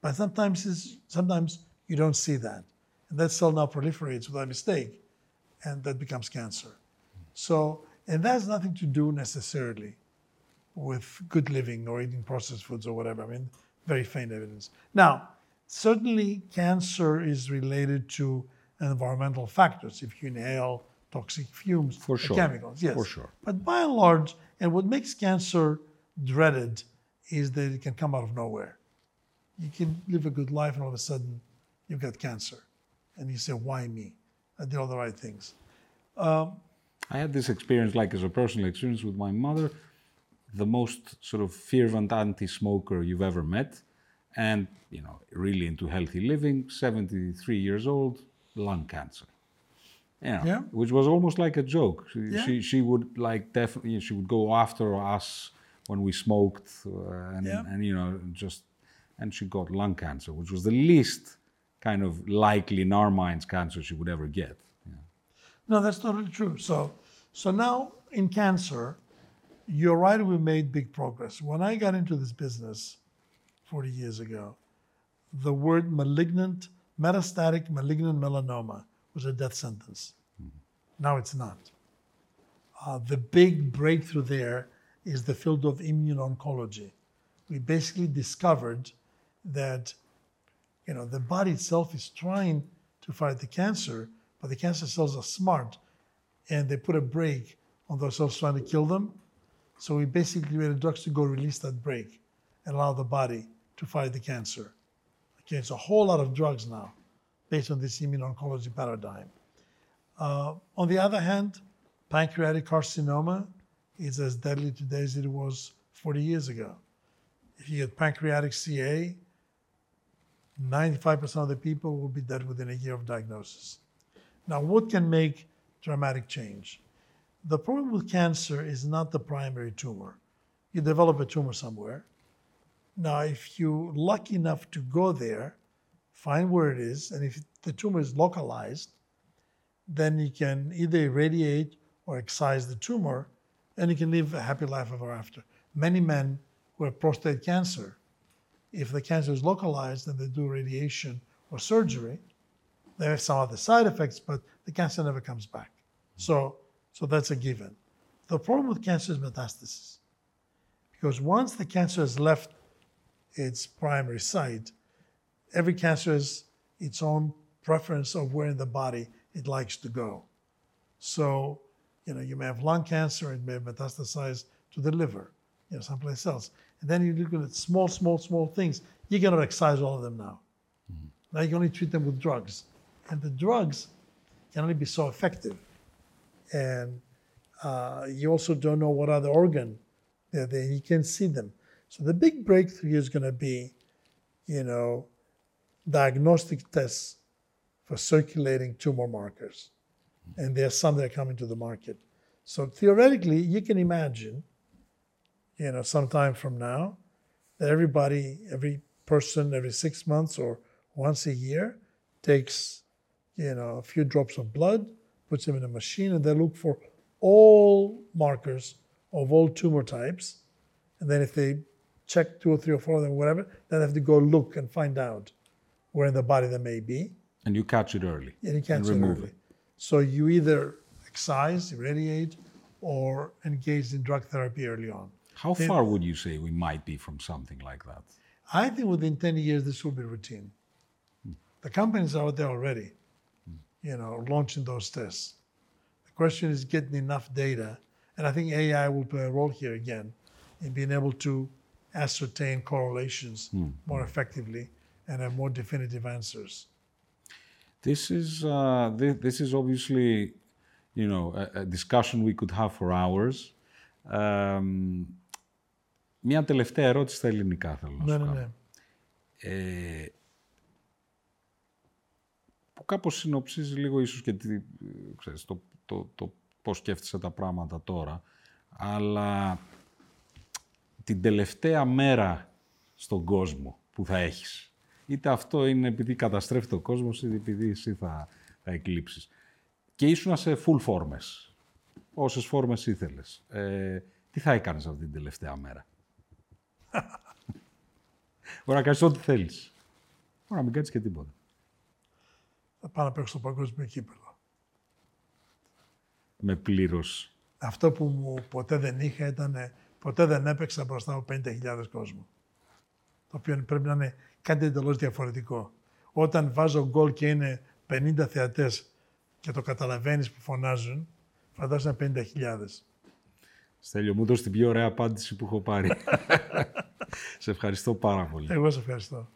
But sometimes it's, sometimes you don't see that. And that cell now proliferates without mistake, and that becomes cancer. So, and that has nothing to do necessarily with good living or eating processed foods or whatever. I mean, very faint evidence. Now, certainly cancer is related to environmental factors. If you inhale toxic fumes, for sure. chemicals, yes. For sure. But by and large, and what makes cancer dreaded is that it can come out of nowhere. You can live a good life and all of a sudden you've got cancer. And you say, why me? I did all the right things. Um, I had this experience, like as a personal experience with my mother, the most sort of fervent anti-smoker you've ever met. And, you know, really into healthy living, seventy-three years old, lung cancer. You know, yeah. Which was almost like a joke. She, yeah. she, she would like definitely, she would go after us when we smoked uh, and, yeah. and, you know, just, and she got lung cancer, which was the least kind of likely in our minds cancer she would ever get. Yeah. No, that's totally true. So, so now in cancer, you're right, we made big progress. When I got into this business forty years ago, the word malignant, metastatic malignant melanoma was a death sentence. Mm-hmm. Now it's not. Uh, the big breakthrough there is the field of immuno-oncology. We basically discovered that, you know, the body itself is trying to fight the cancer, but the cancer cells are smart, and they put a brake on those cells trying to kill them. So we basically created drugs to go release that brake and allow the body to fight the cancer. Okay, it's a whole lot of drugs now based on this immuno-oncology paradigm. Uh, on the other hand, pancreatic carcinoma is as deadly today as it was forty years ago. If you get pancreatic C A, ninety-five percent of the people will be dead within a year of diagnosis. Now, what can make dramatic change? The problem with cancer is not the primary tumor. You develop a tumor somewhere. Now, if you're lucky enough to go there, find where it is, and if the tumor is localized, then you can either irradiate or excise the tumor, and you can live a happy life ever after. Many men who have prostate cancer, if the cancer is localized and they do radiation or surgery, there are some other side effects, but the cancer never comes back. So, so that's a given. The problem with cancer is metastasis, because once the cancer has left its primary site, every cancer has its own preference of where in the body it likes to go. So, you know, you may have lung cancer, it may have metastasized to the liver, you know, someplace else. And then you're looking at small, small, small things. You cannot excise all of them now. Mm-hmm. Now you can only treat them with drugs. And the drugs can only be so effective. And uh, you also don't know what other organ they're there. You can't see them. So the big breakthrough is going to be, you know, diagnostic tests for circulating tumor markers. Mm-hmm. And there are some that are coming to the market. So theoretically, you can imagine, you know, sometime from now, that everybody, every person, every six months or once a year takes, you know, a few drops of blood, puts them in a machine, and they look for all markers of all tumor types. And then if they check two or three or four of them, whatever, then they have to go look and find out where in the body they may be. And you catch it early. And you catch and it remove early. It. So you either excise, irradiate, or engage in drug therapy early on. How far would you say we might be from something like that? I think within ten years, this will be routine. Hmm. The companies are out there already, hmm. you know, launching those tests. The question is getting enough data. And I think A I will play a role here again in being able to ascertain correlations hmm. more hmm. effectively and have more definitive answers. This is, uh, th- this is obviously, you know, a, a discussion we could have for hours. Um, Μια τελευταία ερώτηση στα ελληνικά θέλω να ναι, σου κάνω. Ναι. Ε, που κάπως συνοψίζει λίγο ίσως και τι, ξέρεις, το, το, το πώς σκέφτεσαι τα πράγματα τώρα, αλλά την τελευταία μέρα στον κόσμο που θα έχεις. Είτε αυτό είναι επειδή καταστρέφεται ο κόσμος, είτε επειδή εσύ θα, θα εκλείψεις. Και ήσουν σε full formes, όσες formes ήθελες. Ε, τι θα έκανες αυτή την τελευταία μέρα? Μπορεί να κάνεις ό,τι θέλεις. Μπορεί να μην κάνεις και τίποτα. Θα πάω να παίξω στο παγκόσμιο κύπελλο. Με πλήρως. Αυτό που μου ποτέ δεν είχα ήταν, ποτέ δεν έπαιξα μπροστά από πενήντα χιλιάδες κόσμου. Το οποίο πρέπει να είναι κάτι εντελώς διαφορετικό. Όταν βάζω γκολ και είναι πενήντα θεατές και το καταλαβαίνεις που φωνάζουν, φαντάζομαι πενήντα χιλιάδες. Στέλιο, μου δώσ' την πιο ωραία απάντηση που έχω πάρει. Σε ευχαριστώ πάρα πολύ. Εγώ σε ευχαριστώ.